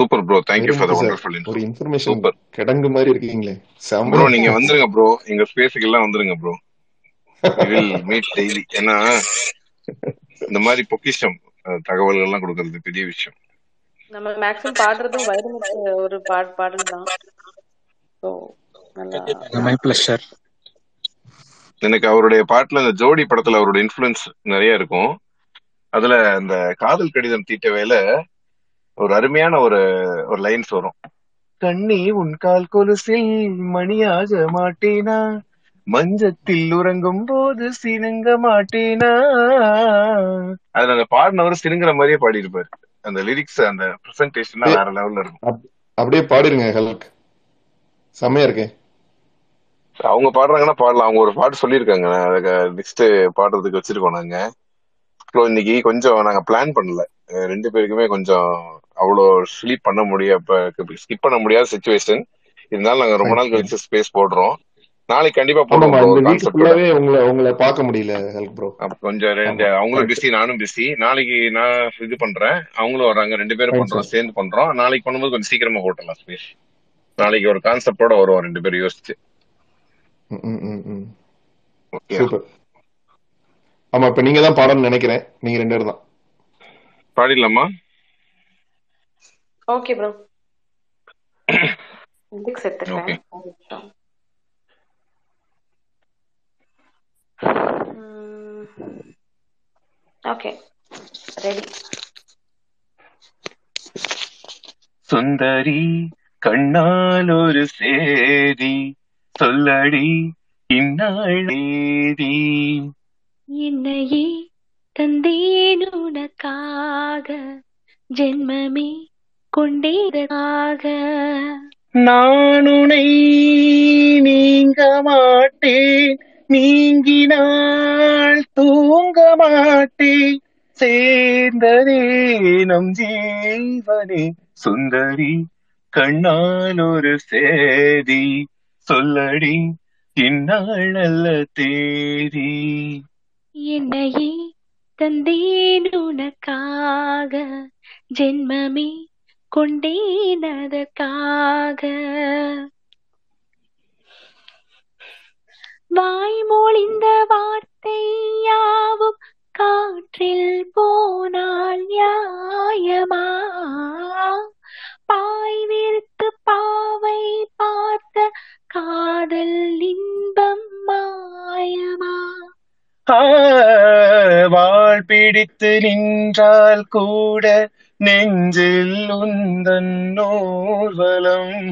Super bro, thank you for the wonderful information. Super கடங்கு மாதிரி இருக்கீங்களே ப்ரோ. நீங்க வந்துருங்க ப்ரோ, எங்க ஸ்பேஸ்க்கு எல்லாம் வந்துருங்க bro. we will meet daily. ஏனா இந்த மாதிரி பொக்கிஷம் தகவல்கள் எல்லாம் கொடுக்கிறது பெரிய விஷயம். நம்ம மேக்ஸிமம் பாடுறது வைரமுத்து ஒரு பாடல் தான். சோ நல்ல மை ப்ளஷர். எனக்கு அவருடைய பாட்டுல அந்த ஜோடி படத்துல அவரோட இன்ஃப்ளூயன்ஸ் நிறைய இருக்கும். அதுல அந்த காதல் கடிதம் தீட்டவேல ஒரு அருமையான ஒரு லைன்ஸ் வரும். கண்ணி உன் கால் கொலுசில் மணியாக மாட்டினா, மஞ்சத்தில் உறங்கும் போது சினுங்க மாட்டினா. அதுல அந்த பாடினவர் சினுங்கிற மாதிரியே பாடியிருப்பாரு. அந்த லிரிக்ஸ் அந்த பிரசன்டேஷன்லாம் வேற லெவல்ல இருக்கும். அப்படியே பாடிருங்க ஹல்க், செமையா இருக்கேன். அவங்க பாடுறாங்கன்னா பாடலாம். அவங்க ஒரு பாட்டு சொல்லியிருக்காங்க, நெக்ஸ்ட் பாடுறதுக்கு வச்சிருக்கோம் நாங்க. இன்னைக்கு கொஞ்சம் நாங்க பிளான் பண்ணல, 2 பேருக்குமே கொஞ்சம் அவ்வளோ ஸ்லீப் பண்ண முடியாது, ஸ்கிப் பண்ண முடியாத சிச்சுவேஷன். இருந்தாலும் நாங்க ரொம்ப நாள் கழிச்சு ஸ்பேஸ் போடுறோம். நாளைக்கு கண்டிப்பா போடுறோம். கொஞ்சம் அவங்களும் பிஸி, நானும் பிஸி. நாளைக்கு நான் இது பண்றேன், அவங்களும் வர்றாங்க. 2 பேரும் பண்றோம், சேர்ந்து பண்றோம். நாளைக்கு பண்ணும்போது கொஞ்சம் சீக்கிரமா போட்டலாம் ஸ்பேஸ். நாளைக்கு ஒரு கான்செப்டோட வருவோம் 2 பேரும் யோசிச்சு. ஆமா, இப்ப நீங்க தான் பாடணும்னு நினைக்கிறேன். நீங்க 2 பேரும் தான் பாடிடலாமா? ஓகே ப்ரோ, மியூசிக் செட் பண்ணுங்க. Okay, ready. சுந்தரி கண்ணால் ஒரு சேதி சொல்லடி இந்நாளேதி, என்னையே தந்தேன் உனக்காக, ஜென்மமே கொண்டேதற்காக. நான் உன்னை நீங்க மாட்டேன், நீங்கினால் தூங்க மாட்டேன், சேர்ந்ததே நம் ஜீவனே. சுந்தரி கண்ணால் ஒரு சேதி சொல்லடி இந்நாள் நல்ல தேதி, என்னையே தந்தேன் உனக்காக, ஜென்மமே கொண்டேனதற்காக. வாய்மொழிந்த வார்த்தையாவும் காற்றில் போனால் நியாயமா, பாய்விருத்து பாவை பார்த்த காதல் இன்பம் மாயமா. வாழ் பிடித்து நின்றால் கூட நெஞ்சில் உந்தன் நூர்வலம்,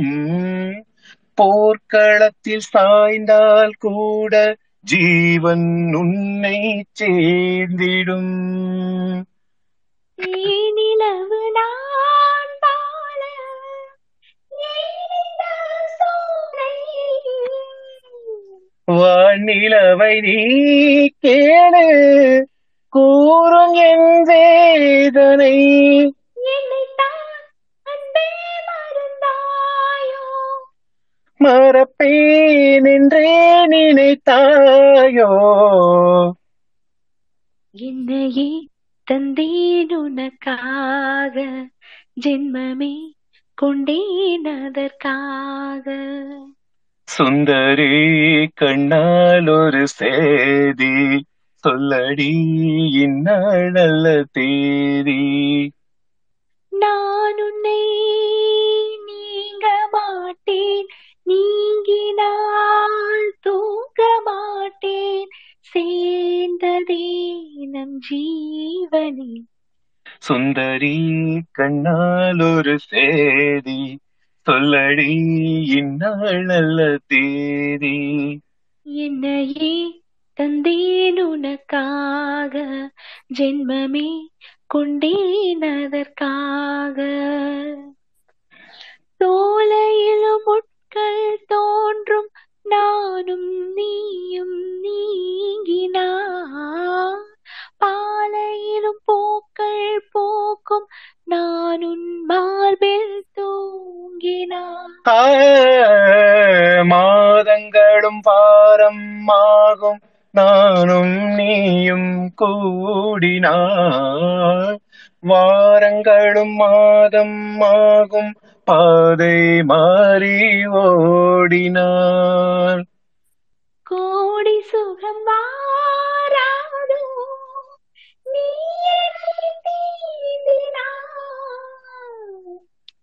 போர்க்களத்தில் சாய்ந்தால் கூட ஜீவன் உன்னை சேர்ந்திடும். நிலவு நான் வாழ வானிலவை நீ கேளு, கூறும் என் வேதனை. என்னைத்தான் அன்பே மறந்தாயோ, மறப்பேன் என்றே நினைத்தாயோ, என்னையே தந்தேன் உனக்காக, ஜென்மமே கொண்டேன் அதற்காக. சுந்தரி கண்ணால் ஒரு சேதி சொல்லடி இந்நாள் நல்ல தேதி, நான் உன்னை நீங்க மாட்டேன், நீங்கினால் தூங்க மாட்டேன், சேர்ந்ததே நம் ஜீவனே. சுந்தரி கண்ணால் ஒரு சேதி சொல்லடி, இந்நாள் நல்ல தேதி. என்னையே தந்தேன் உனக்காக, ஜென்மமே கொண்டேன் அதற்காக. தோலையிலும் முட்கள் தோன்றும், நானும் நீயும் நீங்கினா. பாலையிலும் பூக்கள் பூக்கும், நானும் மார்பில் தூங்கினா. மாதங்களும் பாரம் ஆகும், நானும் நீயும் கூடினா. வாரங்களும் மாதம் ஆகும், பாதை மாறி ஓடினார். கோடி சுகம் வாராதோ,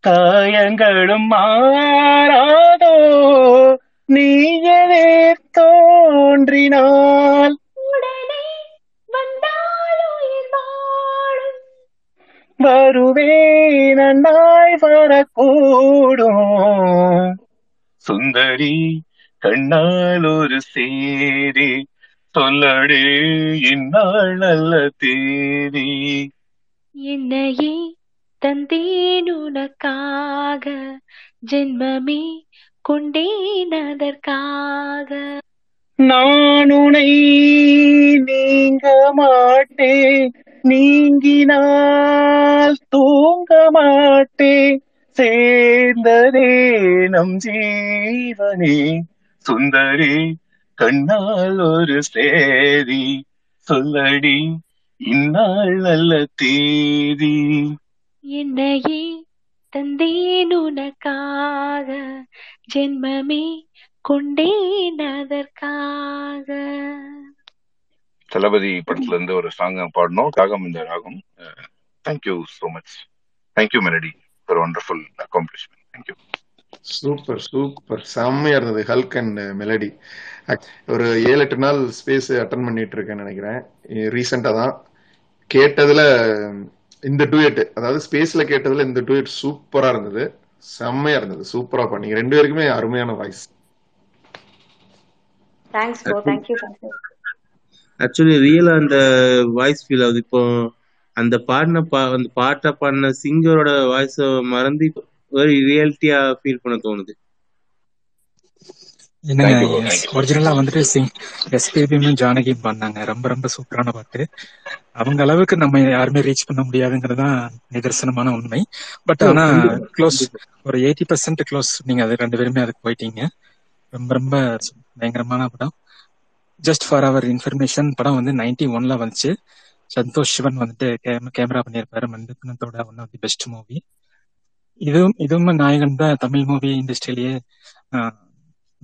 காயங்களும் மாறாதோ, நீயவே தோன்றினாள். உடனே வந்தாலுயிர் வாழும், வருவேன் அண்ணாய் வரக்கூடும். சுந்தரி கண்ணால் ஒரு சேரி சொல்லடே, இந்நாள் நல்ல தேதி. என்னையே தந்தேன் உனக்காக, ஜென்மமே கொண்டேன் அதற்காக. நான் உனை நீங்க மாட்டேன், நீங்கினால் தூங்க மாட்டேன், சேர்ந்ததே நம் ஜீவனே. சுந்தரி கண்ணால் ஒரு சேதி சொல்லடி, இந்நாள் நல்ல தேதி. என்னையே தந்தேன் உனக்காக, ஜென்மமே கொண்டேன் அதற்காக. தளபதி படத்துல இருந்து ஒரு சாங்க பாடணும், ராகம் இந்த ராகம். Thank you so much, thank you melody for wonderful accomplishment. Thank you. Super super, செம்மையா இருந்தது. Hulk and melody. ஒரு 7-8 நாள் ஸ்பேஸ் அட்டன் பண்ணிட்டு இருக்கேன்னு நினைக்கிறேன். ரீசெண்டா தான் கேட்டதுல இந்த டூயட், அதாவது ஸ்பேஸ்ல கேட்டதுல இந்த டூயட் சூப்பரா இருந்தது, செம்மையா இருந்தது. சூப்பரா பண்ணீங்க ரெண்டு பேருக்குமே, அருமையான voice. Thanks bro. Thank you. Actually ரியலா அந்த வாய்ஸ் ஃபீல் ஆகுது இப்போ. அந்த பாட்டை பாடின சிங்கரோட வாய்ஸ் மறந்து ஒரு ரியாலிட்டியா ஃபீல் பண்ண தோணுது. என்னங்க ஒரிஜினலா வந்துட்டு எஸ்பிபியும் ஜானகியும் பாடினாங்க, ரொம்ப ரொம்ப சூப்பரான பாட்டு. அவங்க அளவுக்கு நம்ம யாருமே ரீச் பண்ண முடியாதுங்கிறதுதான் நிதர்சனமான உண்மை. பட் ஆனா க்ளோஸ், ஒரு 80% க்ளோஸ். நீங்க அது ரெண்டு பேருமே அதுக்கு போயிட்டீங்க. ரொம்ப ரொம்ப பயங்கரமான படம். ஜஸ்ட் ஃபார் அவர் இன்ஃபர்மேஷன், படம் வந்து 91 வந்துச்சு. சந்தோஷ் சிவன் வந்துட்டு கேமரா பண்ணியிருப்பாரு. மணிரத்னத்தோட one of the best movie. இதுவும் நாயகன் தான் தமிழ் மூவி இண்டஸ்ட்ரியிலேயே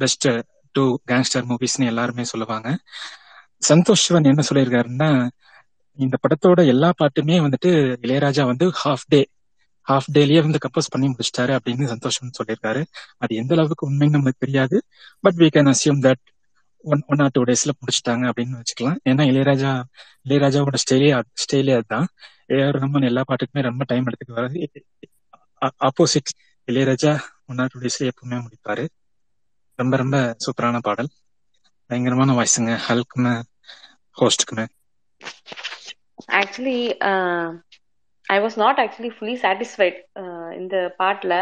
பெஸ்ட் 2 கேங்ஸ்டர் மூவிஸ்ன்னு எல்லாருமே சொல்லுவாங்க. சந்தோஷ் சிவன் என்ன சொல்லியிருக்காருன்னா, இந்த படத்தோட எல்லா பாட்டுமே வந்துட்டு இளையராஜா வந்து ஹாஃப் டேலயே வந்து கம்போஸ் பண்ணி முடிச்சிட்டாரு அப்படின்னு சந்தோஷ் சிவன் சொல்லியிருக்காரு. அது எந்த அளவுக்கு உண்மைன்னு நம்மளுக்கு தெரியாது. But we can assume that 1 or 2 டேஸ்ல முடிச்சுட்டாங்க அப்படின்னு வச்சுக்கலாம். ஏன்னா இளையராஜாவோட ஸ்டைலே அதுதான். ஏஆர் எல்லா பாட்டுக்குமே ரொம்ப டைம் எடுத்துக்க வராது. ஆப்போசிட் இளையராஜா 1 or 2 டேஸ்ல எப்பவுமே முடிப்பாரு. ரொம்ப ரொம்ப சூப்பரான பாடல், பயங்கரமான வாய்ஸுங்க. ஹல்க்குமே ஹோஸ்டுக்குமே actually I was not actually fully satisfied இந்த பாட்டுல.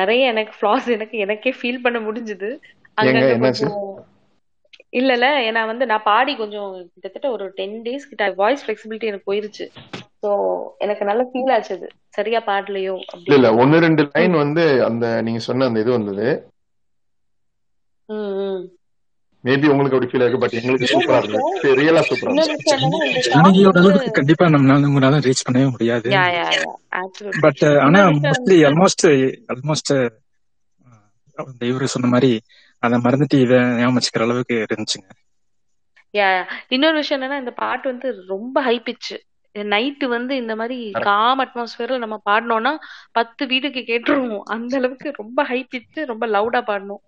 நிறைய எனக்கு ஃபிளாஸ் எனக்கே ஃபீல் பண்ண முடிஞ்சது. இல்ல ஏன்னா வந்து நான் பாடி கொஞ்சம் கிட்டத்தட்ட ஒரு 10 days கிட்ட வாய்ஸ் ஃபிளெக்சிபிலிட்டி எனக்கு போயிருச்சு. சோ எனக்கு நல்ல ஃபீல் ஆச்சுது. சரியா பாடலையோ அப்படி இல்ல, 1-2 லைன் வந்து அந்த நீங்க சொன்ன அந்த இது வந்தது. மேபி உங்களுக்கு அப்படி ஃபீல் ஆகும், பட் உங்களுக்கு சூப்பரா இருந்துச்சு. ரியலா சூப்பரா இருந்துச்சு. ஜானகியோட அளவுக்கு கண்டிப்பா நம்மளால ரீச் பண்ணவே முடியாது. பட் ஆனா மோஸ்ட்லி ஆல்மோஸ்ட் இவரு சொன்ன மாதிரி அத மறந்துட்டு இதை ஞாபகிக்கிற அளவுக்கு இருந்துச்சுங்க. இன்னொரு விஷயம் என்னன்னா, இந்த பாட்டு வந்து ரொம்ப ஹை பிச். நைட்டு வந்து இந்த மாதிரி காம் அட்மாஸ்பியர்ல நம்ம பாடணும்னா 10 வீட்டுக்கு கேட்டுருவோம். அந்த அளவுக்கு ரொம்ப ஹை பிட்ச், ரொம்ப லவுடா பாடணும்.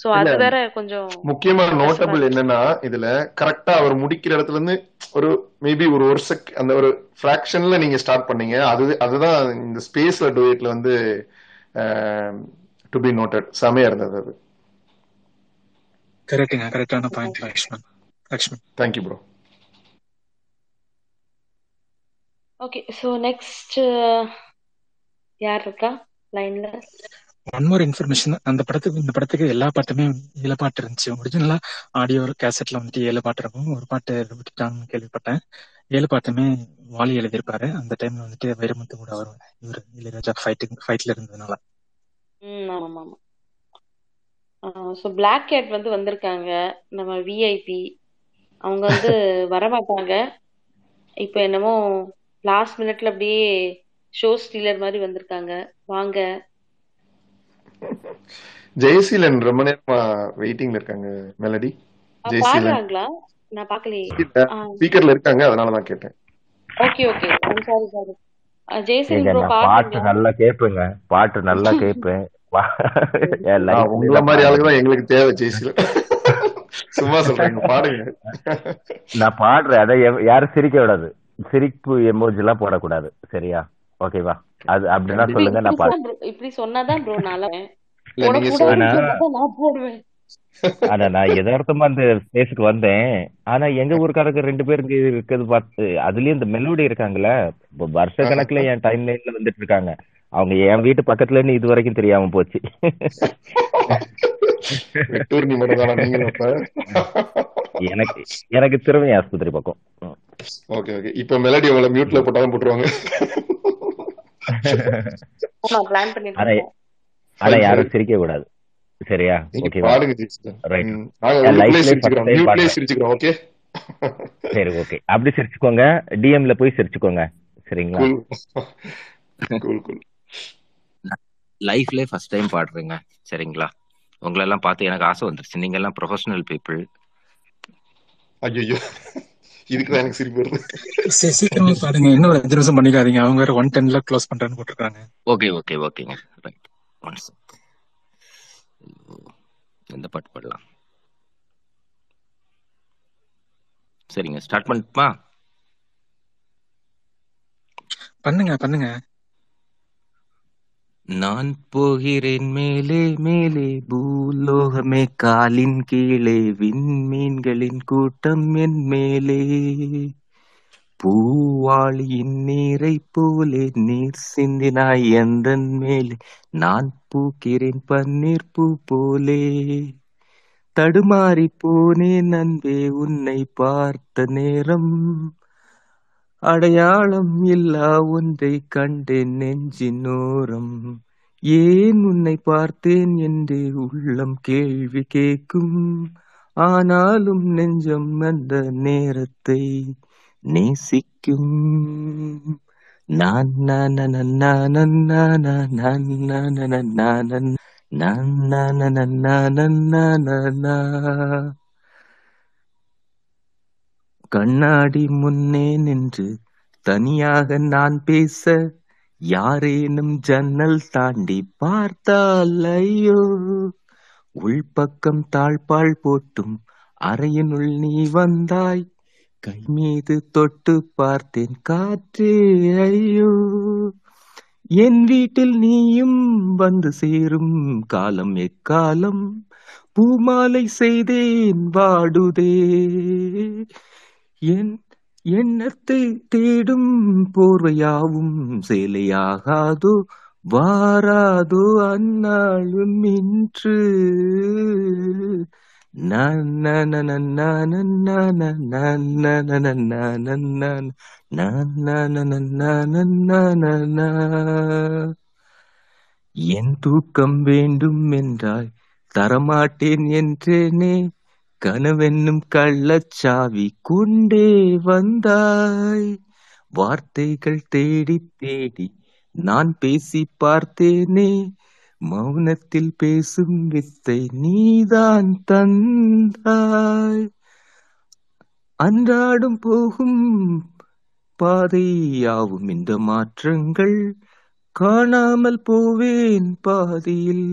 சோ அது வேற கொஞ்சம் முக்கியமான நோட்டபிள் என்னன்னா, இதுல கரெக்டா அவர் முடிக்கிற இடத்துல இருந்து ஒரு மேபி ஒரு செகண்ட் அந்த ஒரு ஃபிராக்ஷன்ல நீங்க ஸ்டார்ட் பண்ணீங்க. அதுதான் இந்த ஸ்பேஸ்ல டூயட்ல வந்து டு பி நோட்டட். சமயா இருந்தது அது. கரெக்ட்டுங்க, கரெக்ட்டான point Lakshman. Lakshman thank you bro. Okay, so next யார் இருக்கா லைன்ல? ஒன் மோர் இன்ஃபர்மேஷன், அந்த படத்துக்கு இந்த படத்துக்கு எல்லா பாட்டுமே 7 பாட்டு இருந்துச்சு. ஒரிஜினலா ஆடியோ கேசட்ல வந்துட்டு 7 பாட்டு இருக்கும். ஒரு பாட்டு விட்டுட்டாங்கன்னு கேள்விப்பட்டேன். 7 பாட்டுமே வாலி எழுதியிருப்பாரு. அந்த டைம்ல வந்துட்டு வைரமுத்து கூட வரும், இவர் இளையராஜா ஃபைட்ல இருந்ததுனால. ஆமா ஆமா. சோ பிளாக் கேட் வந்து வந்திருக்காங்க. நம்ம விஐபி அவங்க வந்து வரமாட்டாங்க. இப்போ என்னமோ லாஸ்ட் மினிட்ல அப்படியே ஷோ ஸ்டீலர் மாதிரி வந்திருக்காங்க. வாங்க, ஜெயசீலன் ரொம்ப நேரமா வெயிட்டிங்ல இருக்காங்க. மெலடி ஜெயசீலன்ங்களா? நான் பார்க்கலையே. ஸ்பீக்கர்ல இருக்காங்க, அதனால நான் கேட்டேன். Okay okay, I'm sorry sorry. ஜெயசீலன் bro பாட்டு நல்லா கேப்பீங்க, பாட்டு நல்லா கேப்பேன். உங்கள மாதிரி ஆளுக்கு தான் எங்களுக்கு தேவை ஜெயசீலன். சும்மா சொல்றேன், பாடுங்க. நான் பாடுறேன், அதை யாரும் சிரிக்க விடாது. சிரிப்பு எமோஜி எல்லாம் போடக்கூடாது, சரியா? ஓகேவா? அது அப்படின்னா சொல்லுங்க, நான் பாடுறேன். இப்படி சொன்னாதான் ப்ரோ நாளை எதார்த்தமா அந்த ஸ்பேஸ்க்கு வந்தேன். ஆனா எங்க ஊருக்காரருக்கு 2 பேருக்கு இருக்கிறது பார்த்து, அதுலயும் இந்த மெலோடி இருக்காங்கல்ல, வருஷ கணக்குல என் டைம் லைன்ல வந்துட்டு இருக்காங்க. அவங்க என் வீட்டு பக்கத்துல இருந்து இது வரைக்கும் தெரியாம போச்சு. எனக்கு திரும்ப ஆஸ்பத்திரி பக்கம். ஓகே ஓகே, இப்ப மெலடி அவளை மியூட்ல போட்டாலும் போட்டுருவாங்க. ஆனா யாரும் சிரிக்க கூடாது, சரியா? சரி ஓகே, அப்படி சிரிச்சுக்கோங்க. டிஎம்ல போய் சிரிச்சுக்கோங்க, சரிங்களா? லைஃப்ல ஃபர்ஸ்ட் டைம் பாடுறீங்க, சரிங்களா? உங்களை எல்லாம் பார்த்து எனக்கு ஆசை வந்துருச்சு. நீங்க எல்லாம் ப்ரொஃபஷனல் பீப்புள். ஐயோ, இதுக்குதான் எனக்கு சிரிப்பு வருது. சீக்கிரமா பாருங்க, இன்னும் 5 நிமிஷம் பண்ணிக்காதீங்க. அவங்க வேற 1:10 க்ளோஸ் பண்றேன்னு போட்டுருக்காங்க. ஓகே ஓகே ஓகேங்க, ரைட். எந்த பாட்டு பாடலாம்? சரிங்க, ஸ்டார்ட் பண்ணட்டுமா? பண்ணுங்க பண்ணுங்க. நான் போகிறேன் மேலே மேலே, பூலோகமே காலின் கீழே, விண்மீன்களின் கூட்டம் என் மேலே, பூவாளியின் நீரை போலே நீர் சிந்தினாய் எந்தன் மேலே, நான் பூக்கிறேன் பன்னீர் பூ போலே, தடுமாறி போனேன் அன்பே உன்னை பார்த்த நேரம், அடையாளம் இல்லா ஒன்றை கண்டேன் நெஞ்சினோரம், ஏன் உன்னை பார்த்தேன் என்று உள்ளம் கேள்வி கேட்கும், ஆனாலும் நெஞ்சம் அந்த நேரத்தை நேசிக்கும். நான் கண்ணாடி முன்னே நின்று தனியாக நான் பேச, யாரேனும் ஜன்னல் தாண்டி பார்த்தால் ஐயோ, உள்பக்கம் தாழ்பால் போட்டும் அறையினுள் நீ வந்தாய், கை மீது தொட்டு பார்த்தேன் காற்றே ஐயோ, என் வீட்டில் நீயும் வந்து சேரும் காலம் எக்காலம், பூமாலை செய்தேன் வாடுதே என் எண்ணத்தை தேடும், போர்வையாவும் சேலையாகாதோ வாராதோ அந்நாளும் இன்று, என் தூக்கம் வேண்டும் என்றாய் தரமாட்டேன் என்றேனே, கனவென்னும் கள்ளச்சாவி கொண்டே வந்தாய், வார்த்தைகள் தேடி தேடி நான் பேசி பார்த்தேனே, மௌனத்தில் பேசும் வித்தை நீதான் தந்தாய், அன்றாடும் போகும் பாதையாவும் இந்த மாற்றங்கள் காணாமல் போவேன் பாதையில்.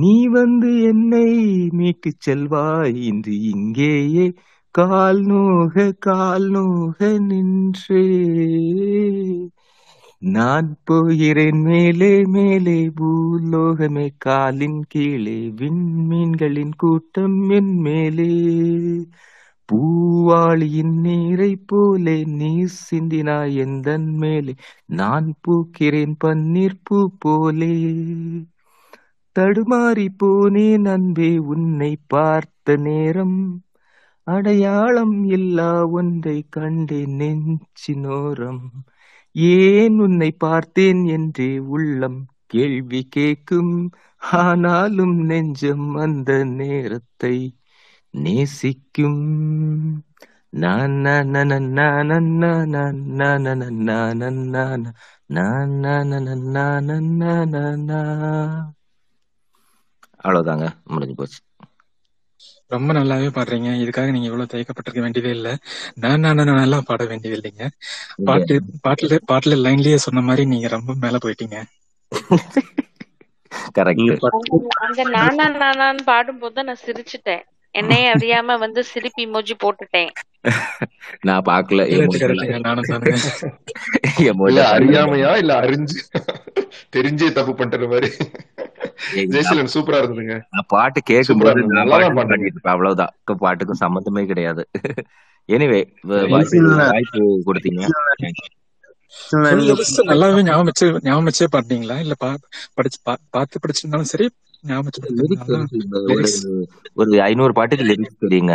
நீ வந்து என்னை மீட்டு செல்வாய் இன்று இங்கேயே கால் நோக நின்றே. நான் போகிறேன் மேலே மேலே பூலோகமே, காலின் கீழே விண்மீன்களின் கூட்டம் என் மேலே. பூவாளியின் நீரை போலே நீ சிந்தினாய் எந்தன் மேலே, நான் பூக்கிறேன் பன்னீர் பூ போலே. தடுமாறி போனேன் அன்பே உன்னை பார்த்த நேரம், அடையாளம் இல்லா ஒன்றை கண்டேன் நெஞ்சினோரம். ஏன் உன்னை பார்த்தேன் என்றே உள்ளம் கேள்வி கேட்கும், ஆனாலும் நெஞ்சம் அந்த நேரத்தை நேசிக்கும். அவ்வளவுதாங்க, முடிஞ்சு போச்சு. ரொம்ப நல்லாவே பாடுறீங்க, இதுக்காக நீங்க இவ்வளவு தயக்கப்பட்டிருக்க வேண்டியதே இல்லை. நான் எல்லாம் பாட வேண்டியது இல்லைங்க. பாட்டுல லைன்லயே சொன்ன மாதிரி நீங்க ரொம்ப மேல போயிட்டீங்க. அந்த நானான்னு பாடும்போது தான் நான் சிரிச்சுட்டேன், என்னையே அறியாம வந்து சிரிப்பி மோஜி போட்டுட்டேன். நான் பாக்கல, அறியாமையா இல்ல அறிஞ்சு தெரிஞ்சே தப்பு பண்ற மாதிரி. ஜெயசீலன் சூப்பரா இருந்ததுங்க. பாட்டு கேட்கும் போது அவ்வளவுதான், பாட்டுக்கும் சம்பந்தமே கிடையாது. எனிவே வாய்ப்பு கொடுத்தீங்க, நல்லாவே ஞாபகமே பாடுறீங்களா இல்ல பார்த்து படிச்சிருந்தாலும் சரி. ஒரு 500 பாட்டுக்கு லிரிக்ஸ் தெரியுங்க.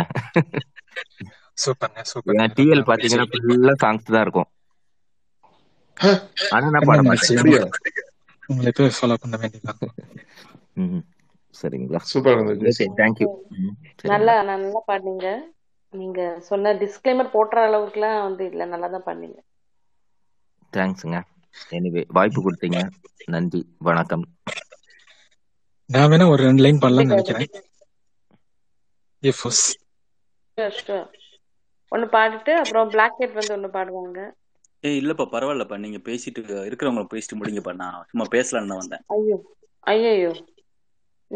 சூப்பர்ங்க சூப்பர். டிஎல் பாத்தீங்கன்னா ஃபுல்லா சாங்ஸ் தான் இருக்கும். அண்ணா பாடம் உங்களை போய் ஃபாலோ பண்ண வேண்டியது. சரிங்களா, சூப்பர், தேங்க் யூ. நல்லா நல்லா பாடுங்க. நீங்க சொன்ன டிஸ்க்ளைமர் போட்ற அளவுக்குலாம் வந்து இல்ல, நல்லா தான் பாடுங்க. தேங்க்ஸ்ங்க. எனிவே வாய்ப்பு கொடுத்தீங்க, நன்றி, வணக்கம். நான் வேணா ஒரு 2 லைன் பண்ணலாம்னு நினைக்கிறேன். எஃப்எஸ் ஒன்னு பாடிட்டு அப்புறம் பிளாக் கேட் வந்து ஒன்னு பாடுவாங்க. ஏய் இல்லப்பா பரவாயில்லப்பா, நீங்க பேசிட்டு இருக்கிறவங்க பேசிட்டு முடிங்கப்பா, நான் சும்மா பேசலாம்னு தான் வந்தேன். ஐயோ ஐயோ,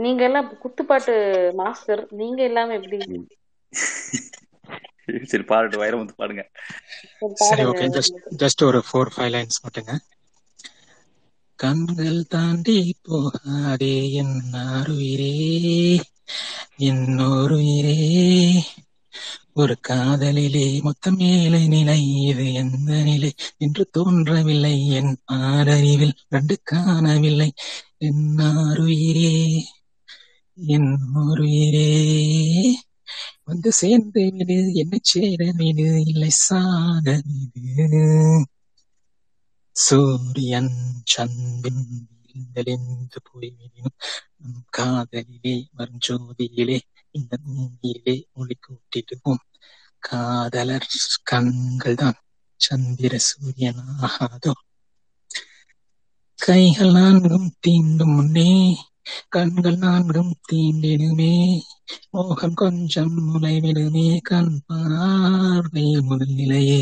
நீங்க எல்லாம் குத்துப்பாட்டு மாஸ்டர், நீங்க எல்லாமே எப்படி? சரி பாட்டு வயரம் வந்து பாடுங்க. சரி ஓகே, ஜஸ்ட் ஒரு 4-5 லைன்ஸ் மட்டுங்க. கண்கள் தாண்டி போகாதே என்னாருயிரே என்னோருயிரே, ஒரு காதலிலே மொத்த மேலை நிலை இது எந்த நிலை என்று தோன்றவில்லை என் ஆரறிவில் கண்டு காணவில்லை. என்னாருயிரே என்னோருயிரே, வந்து சேர்ந்து விடு என்ன சேர விடு இல்லை சாக விடு. சூரியன் சந்தின் விழுந்தெளிந்து போய்விடும் நம் காதலிலே மஞ்சோதியிலே இந்த மூங்கிலே ஒளி கூட்டிடுவோம். காதலர் கண்கள் தான் சந்திர சூரியன் ஆகாதோ, கைகள் நான்கும் தீண்டும் முன்னே கண்கள் நான்கும் தீண்டிடுமே, மோகம் கொஞ்சம் முளைவிடுமே கண் பார்வை முதல் நிலையே.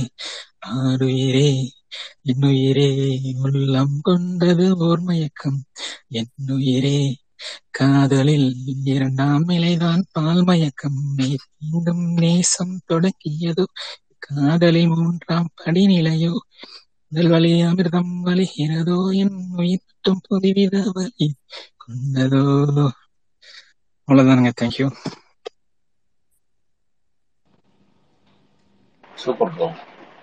ஆருயிரே என்னுயிரே, உள்ளம் கொண்டது ஓர் மயக்கம் என்னுயிரே, காதலில் இரண்டாம் நிலைதான் பால் மயக்கம். மீண்டும் நேசம் தொடக்கியதோ காதலை மூன்றாம் படிநிலையோ, முதல் வழி அமிர்தம் வலிகிறதோ என் உயிர்த்தும் புதுவித வழி கொண்டதோ. அவ்வளவுதானுங்க, தேங்க்யூ. சூப்பர் ப்ரோ,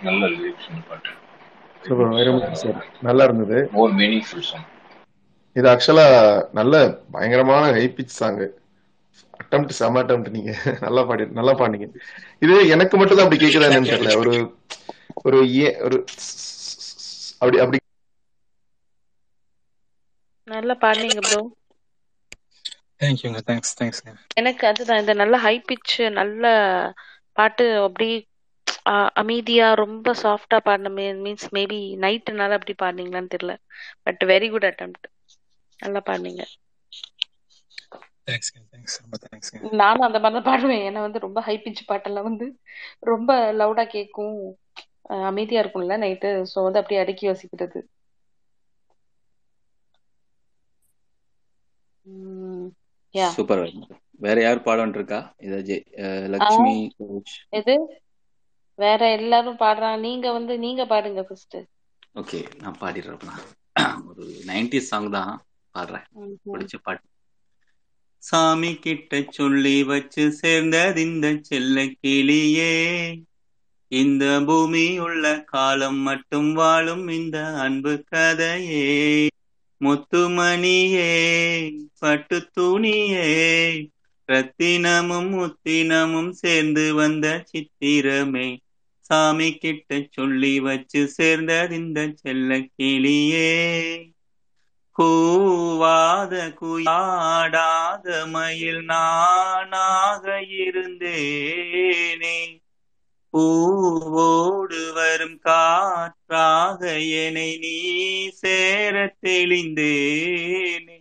நல்ல லிரிக்ஸ் பாட்டு, நல்லா இருந்தது. இது ஆக்சுவலா நல்ல பயங்கரமான ஹை பிச் சாங், அட்டெம்ப்ட் செம அட்டெம்ப்ட். நீங்க நல்லா பாடி நல்லா பாடுங்க. இது எனக்கு மட்டும் தான் அப்படி கேக்குதா என்னன்னு தெரியல. ஒரு ஒரு அப்படி அப்படி நல்லா பாடுங்க ப்ரோ. थैंक यूங்க, தேங்க்ஸ் தேங்க்ஸ்ங்க. எனக்கு அதுதான் இந்த நல்ல ஹை பிச் நல்ல பாட்டு, அப்படி அமைதியா ரொம்ப சாஃப்டா பாடுனமே. மீன்ஸ் மேபி நைட்னால அப்படி பாடுனீங்களான்னு தெரியல, பட் வெரி குட் அட்டெம்ப்ட், நல்லா பாடுனீங்க. தேங்க்ஸ் தேங்க்ஸ், ரொம்ப தேங்க்ஸ். நானும் அந்த மாதிரி தான் பாடுவேன். ஏன்னா வந்து ரொம்ப ஹை பிட்ச் பாட்டெல்லாம் வந்து ரொம்ப லவுடா கேட்கும், அமைதியா இருக்கும்ல நைட்டு, ஸோ வந்து அப்படியே அடுக்கி யோசிக்கிறது. உம் யா சூப்பர். வேற யார் பாடம் இருக்கா? லக்ஷ்மி எது வேற எல்லாரும் பாடுறாங்க. நீங்க வந்து நீங்க பாடுங்க ஃபர்ஸ்ட். ஓகே நான் பாடிடுறேன். ஒரு 90s சாங் தான் பாடுறேன், பிடிச்ச பாட்டு. சாமி கிட்ட சொல்லி வச்சு சேர்ந்தது இந்த செல்ல கிளியே, இந்த பூமி உள்ள காலம் மட்டும் வாழும் இந்த அன்பு கதையே, முத்துமணியே பட்டு துணியே ரத்தினமும் முத்தினமும் சேர்ந்து வந்த சித்திரமே, சாமி கிட்ட சொல்லி வச்சு சேர்ந்தது இந்த செல்ல கிளியே, கூவாத குயாடாத மயில் நானாக இருந்தேனே, பூவோடு வரும் காற்றாக என்னை நீ சேர தெளிந்தேனே,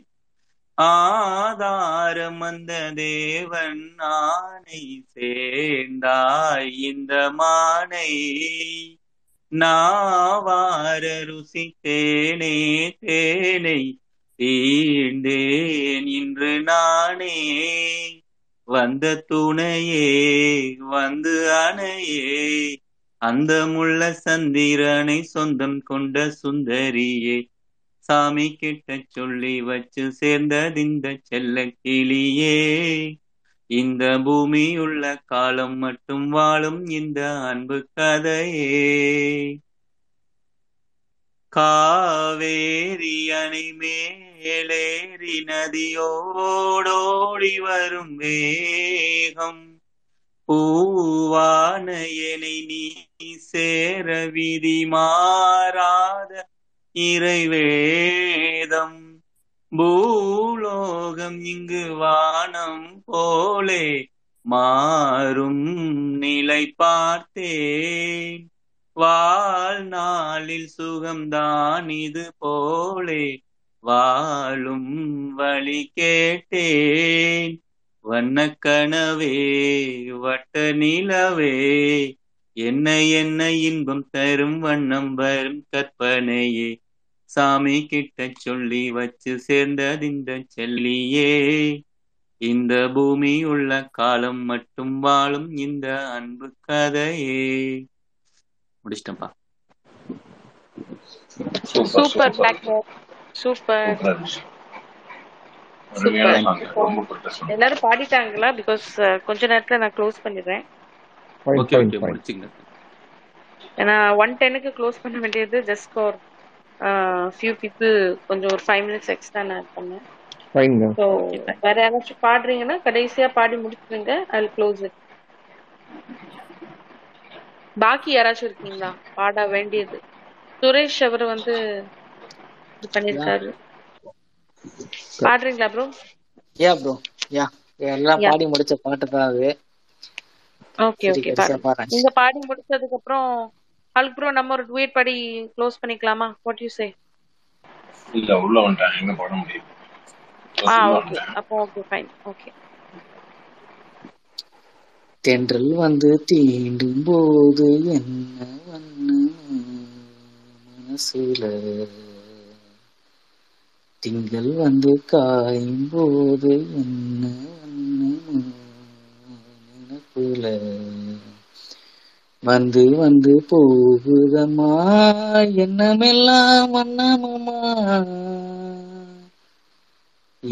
ஆதாரம் அந்த தேவன் நானை சேர்ந்தாய் இந்த மானை, நாவார ருசி தேனே தேனை தீண்டேன் இன்று நானே, வந்த துணையே வந்து அணையே அந்த முள்ள சந்திரனை சொந்தம் கொண்ட சுந்தரியே, சாமி கிட்ட சொல்லி வச்சு சேர்ந்தது இந்த செல்ல கிளியே, இந்த பூமி உள்ள காலம் மட்டும் வாழும் இந்த அன்பு கதையே, காவேரி அணை மேலேறி நதியோடோடி வரும் வேகம், பூவான எனை நீ சேர விதி மாறாத இறைவேதம், பூலோகம் இங்கு வானம் போலே மாறும் நிலை பார்த்தேன், வாழ்நாளில் சுகம்தான் இது போலே வாழும் வழி கேட்டேன், வண்ணக்கனவே வட்ட நிலவே என்ன என்ன இன்பம் தரும் வண்ணம் வரும் கற்பனையே, சாமி கிட்ட சொல்லி வச்சு சேர்ந்தது இந்த செல்லியே, இந்த பூமி உள்ள காலம் மட்டும் வாழும் இந்த அன்பு கதையே. முடிச்சிட்டப்பா. Super super. எல்லாரும் பாடிட்டாங்களா? பிகாஸ் கொஞ்ச நேரத்துல நான் க்ளோஸ் பண்ணிடுறேன். ஓகே ஓகே முடிச்சிங்க. நான் 1:10க்கு க்ளோஸ் பண்ண வேண்டியது ஜஸ்ட் ஃபார் few people கொஞ்சம் ஒரு 5 minutes extra நான் பண்ணேன். ஃபைன்ங்க. சோ வேற யாராச்சும் பாடுறீங்கன்னா கடைசியா பாடி முடிச்சிடுங்க. I will close it. பாக்கி யாராச்சும் இருக்கீங்களா பாட வேண்டியது? சுரேஷ் அவர் வந்து இது பண்ணிருக்காரு. பாடுறீங்களா bro? Yeah bro. Yeah. எல்லாம் பாடி முடிச்ச பாட்டு தான் அது. Okay okay. நீங்க பாடி முடிச்சதுக்கு அப்புறம் ஹல்க் ப்ரோ நம்ம ஒரு டுயட் பாடி க்ளோஸ் பண்ணிக்கலாமா? What you say? இல்ல உள்ள வந்துட்டேன், என்ன பண்ண முடியும்? ஆ ஓகே அப்போ ஓகே ஃபைன். ஓகே. தென்றல் வந்து தீண்டும் போது என்ன வண்ணம் மனசுல, திங்கள் வந்து காயும் போது என்ன வண்ணம் நினைப்புல, வந்து வந்து போகுதம்மா எண்ணமெல்லாம் வண்ணமம்மா,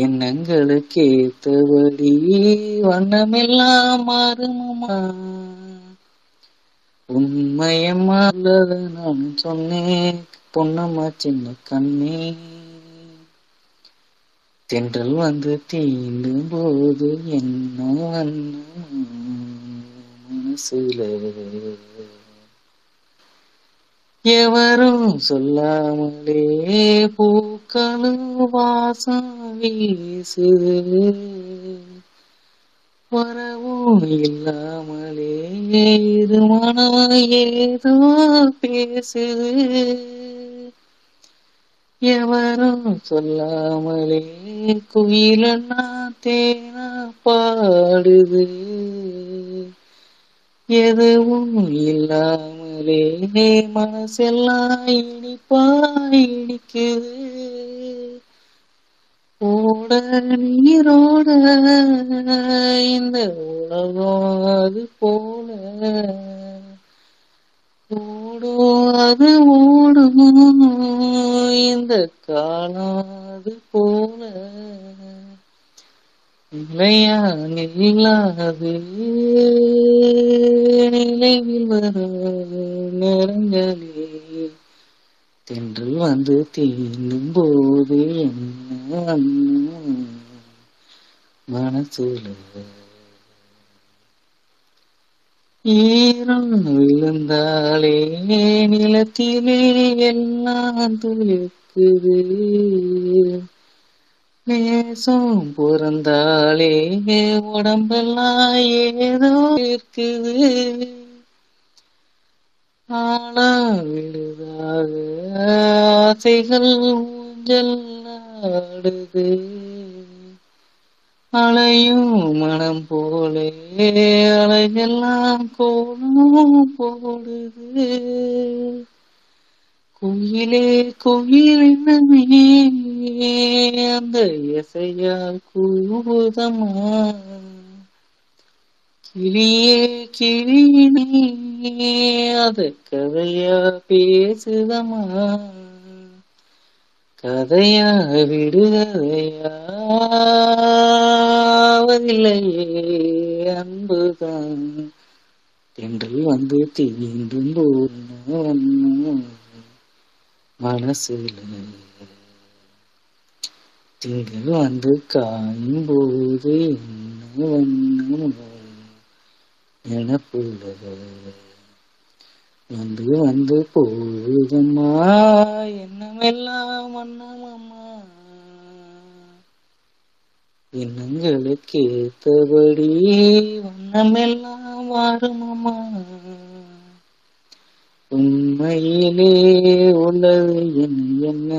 எண்ணங்களுக்கேத்தபடி வண்ணமெல்லாம் மாறுமம்மா, உண்மையம்மா அல்லது நான் சொன்னேன் பொன்னம்மா சின்ன கண்ணே, தென்றல் வந்து தீண்டும் போது என்ன வண்ணம் மனசுல, எவரும் சொல்லாமலே பூக்களும் வாசம் வீசுது, வரவும் இல்லாமலே இது மனம் ஏதோ பேசுது, எவரும் சொல்லாமலே குயிலன்னா தேனா பாடுது, எதுவும் இல்லாமல் அதுவே மனசெல்லாம் இனிப்பாயினிக்குது. ஓட நீரோட இந்த உலகம் அது போல ஓடும், அது ஓடும் இந்த காலம் அது போல நிலையா நில்லாது நிலையில் வரும் நிறங்களே தென்றல் வந்து தீண்டும் போது என்ன மனசுல ஈரம் விழுந்தாலே நிலத்திலே எல்லாம் துளிக்குது. நேசம் பிறந்தாலே உடம்பெல்லாம் ஏதோ இருக்குது. ஆனா விழுதாக ஆசைகள் ஊஞ்சல் ஆடுது. அலையும் மனம் போலே அலையெல்லாம் கோலம் போடுது. குயிலே குயிலினமே அந்த இசையால் கூவுதம்மா. கிளியே கிளியினே அது கதையா பேசுதம்மா. கதையா விடுகதையாவதில்லையே அன்புதான் தென்றல் வந்து தீண்டும் போன மனசுல திங்கள் வந்து காயும் போது என்ன வண்ணம் நினப்புள்ளது வந்து வந்து போகுதம்மா. எண்ணமெல்லாம் வண்ணமம்மா எண்ணங்களுக்கு ஏத்தபடி வண்ணமெல்லாம் வாருமம்மா. உண்மையிலே உள்ளது என்ன என்ன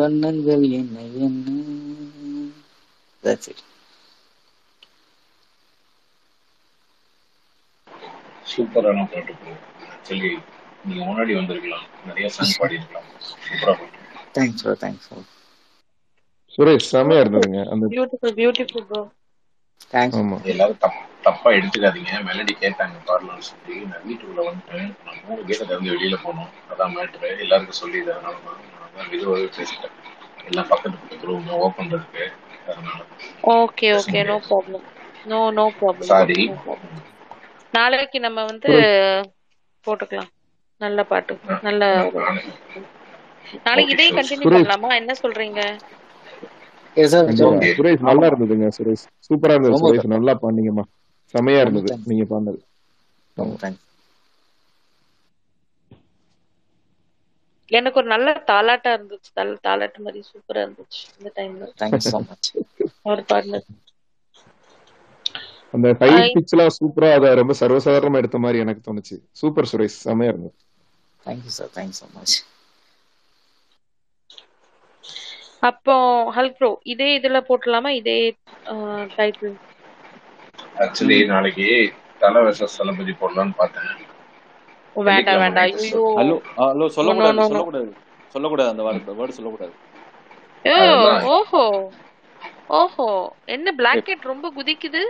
வண்ணங்கள் என்ன என்ன. That's it. சூப்பரான பாட்டு. ஆக்சுவலி நீங்க முன்னாடி வந்திருக்கலாம், நிறைய சாங் பாடிருக்கலாம். சூப்பரா பாட்டு. Thanks bro. Thanks bro. Suresh சாமியா இருந்தீங்க. அந்த பியூட்டிஃபுல் பியூட்டிஃபுல் ப்ரோ. தேங்க்ஸ். ஆமா எல்லாரும் தப்பா எடுத்துக்காதீங்க. மெலடி கேட்டாங்க பாடலாம்னு சொல்லி நான் வீட்டுக்குள்ள வந்துட்டேன். நான் 3 கேட்டை திறந்து வெளியில போனோம். அதான் மேட்ரு எல்லாருக்கும் சொல்லி அதனால இதுவாகவே பேசிட்டேன். எல்லாம் பக்கத்து ரூம் ஓப்பன் இருக்கு. அதனால okay okay no problem. No no problem. Sorry. நாளைக்கு நம்ம வந்து போட்டுக்கலாம். நல்ல பாட்டு. நல்ல நாளைக்கு இதே கண்டினியூ பண்ணலாமா, என்ன சொல்றீங்க? Yes sir. சுரேஷ் நல்லா இருந்ததுங்க. சுரேஷ் சூப்பரா இருந்தது. சுரேஷ் நல்லா பாடுனீங்கமா. சமையா இருந்தது நீங்க பாடுனது. எனக்கு ஒரு நல்ல தாலாட்டா இருந்துச்சு. தாலாட்டு மாதிரி சூப்பரா இருந்துச்சு இந்த டைம்ல. Thanks so much. ஒரு பாட்டு அந்த ஹை பிட்ச்லாம் சூப்பரா அத ரொம்ப சர்வசாதாரணமா எடுத்த மாதிரி எனக்கு தோணுச்சு. சூப்பர் சுரேஷ் செமையா இருந்துச்சு. Thank you sir. Thanks so much. அப்போ ஹல்க் ப்ரோ இதே இதல போடலாமா, இதே டைட்டில்? एक्चुअली நாளைக்கு தல வெர்சஸ் சலபதி போடலாம்னு பார்த்தேன். வேண்டாம். ஐயோ ஹலோ ஹலோ சொல்ல கூடாது அந்த வார்த்தை சொல்ல கூடாது. ஓஹோ ஓஹோ என்ன பிளாக்கெட் ரொம்ப குதிக்குது.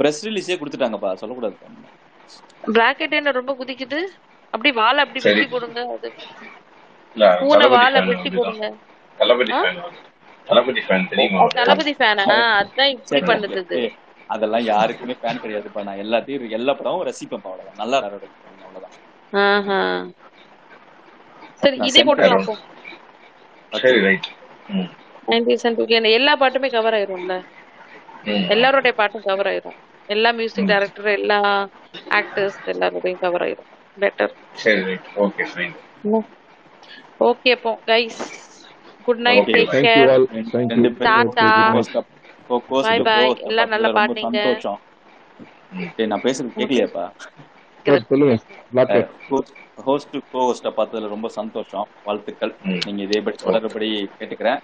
press release ஏ கொடுத்துட்டாங்க பா, சொல்ல கூடாது. பிராக்கெட் என்ன ரொம்ப குதிக்குது. அப்படி வாளை அப்படி வெட்டி போடுங்க. அது இல்ல பூனை வாளை வெட்டி போடுங்க. தலபதி ஃபேன் தெரியுமா? தலபதி ஃபேனா? அதான் இப்படி பண்ணுது. அதெல்லாம் யாருக்குமே ஃபேன் கிடையாது பா. நான் எல்லாத்தையும் எல்லா படமும் ரசிப்பேன் பா. அவ்வளவுதான். நல்லா நடக்கும் அவ்வளவுதான். ஆஹா சரி இதே போடலாம் போ. சரி ரைட். எல்லா பாட்டுமே கவர் ஆயிரும்ல. எல்லாரோட பாட்டும் கவர் ஆயிரும். எல்லா மியூசிக் டைரக்டர் எல்லா ஆக்டர்ஸ் எல்லாரும் கவர் ஆயிரும். பெட்டர். சரி ஓகே ஃபைன். ஓகே போ guys. Good night. Take care. Tata. Bye bye. எல்லா நல்ல பாடுங்க. சந்தோஷம். நான் பேசுறது கேக்கலையாப்பா? சொல்லுங்க. ஹோஸ்ட் கோ ஹோஸ்ட் பார்த்ததுல ரொம்ப சந்தோஷம். வாழ்த்துக்கள். நீங்க இதே பத்தி தொடர்படி கேட்டுக்கிறேன்.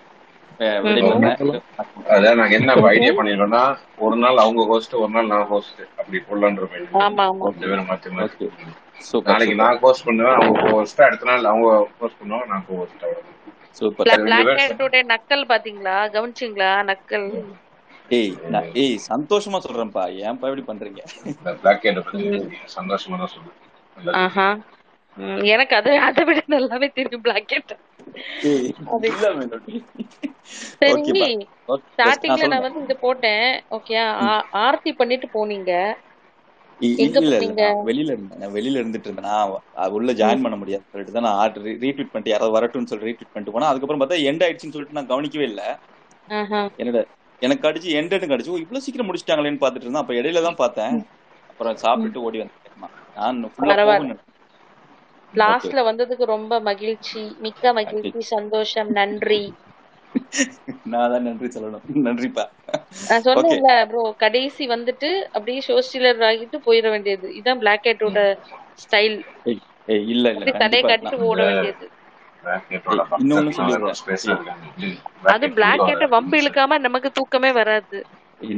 அதான் நாங்க என்ன ஐடியா பண்ணிருக்கோம்னா, ஒரு நாள் அவங்க ஹோஸ்ட், ஒரு நாள் நான் ஹோஸ்ட், அப்படி போடலான்ற. நாளைக்கு நான் ஹோஸ்ட் பண்ணுவேன், அவங்க ஹோஸ்ட், அடுத்த நாள் அவங்க ஹோஸ்ட் பண்ணுவாங்க, நான் ஹோஸ்ட். அவ்வளவு சூப்பர். ப்ளாக் நக்கல் பாத்தீங்களா, கவனிச்சீங்களா? நக்கல் சந்தோஷமா சொல்றேன்ப்பா, ஏன்பா இப்படி பண்றீங்க? சந்தோஷமா தான் சொல்றேன். எனக்கு அது அதை விட நல்லாவே தெரியும். ஸ்டார்டிங்ல நான் வந்து இங்க போட்டேன். ஓகே, ஆர்த்தி பண்ணிட்டு போனீங்க. வெளியில இருந்துட்டு இருந்தேன், உள்ள ஜாயின் பண்ண முடியாது சொல்லிட்டு நான் ரீட்வீட் பண்ணிட்டு, யாராவது வரட்டும்னு சொல்லி ரீட்வீட் பண்ணிட்டு போனா, அதுக்கப்புறம் பார்த்தா எண்ட் ஆயிடுச்சுன்னு சொல்லிட்டு நான் கவனிக்கவே இல்லை. என்னோட எனக்கு கடிச்சு எண்டு கடிச்சு இவ்வளவு சீக்கிரம் முடிச்சுட்டாங்களேன்னு பாத்துட்டு இருந்தேன். அப்ப இடையில தான் பார்த்தேன், அப்புறம் சாப்பிட்டு ஓடி வந்துட்டேன். நான் லாஸ்ட்ல வந்ததுக்கு ரொம்ப மகிழ்ச்சி, மிக்க மகிழ்ச்சி, சந்தோஷம், நன்றி. நான் தான் நன்றி சொல்லணும். நன்றிப்பா நான் சொன்னேன்ல bro. கடைசி வந்துட்டு அப்படியே சோஷியலர் ஆகிட்டு போயிர வேண்டியது. இதான் Black Hat ஓட ஸ்டைல். இல்ல இல்ல தடை கட்டி ஓட வேண்டியது. இன்னொன்னு சொல்லிருக்கேன், அது Black Hat வம்பு இழுக்காம நமக்கு தூக்கமே வராது.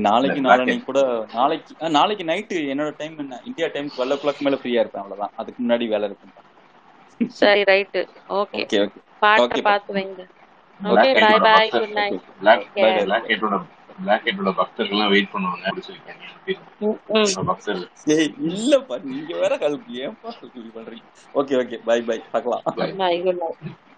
நாளைக்கு நாளைக்கு கூட நாளைக்கு நைட்டு என்னோட டைம் என்ன, இந்தியா டைம் 12 o'clock மேல ஃப்ரீயா இருப்பேன், அவ்வளவுதான். அதுக்கு முன்னாடி வேலை இருக்குப்பா. சரி, ரைட், ஓகே, பாட்ட பாத்து வைங்க. Okay, bye bye, good night. Black Hat ஓட பக்தர்கள் எல்லாம் வெயிட் பண்ணுவாங்க அப்படி சொல்லிட்டாங்க பக்தர்கள். ஏய் இல்லப்பா, நீங்க வேற கல்பி ஏன் பா இப்படி பண்றீங்க? ஓகே ஓகே, பை பை, பார்க்கலாம். Bye, good night.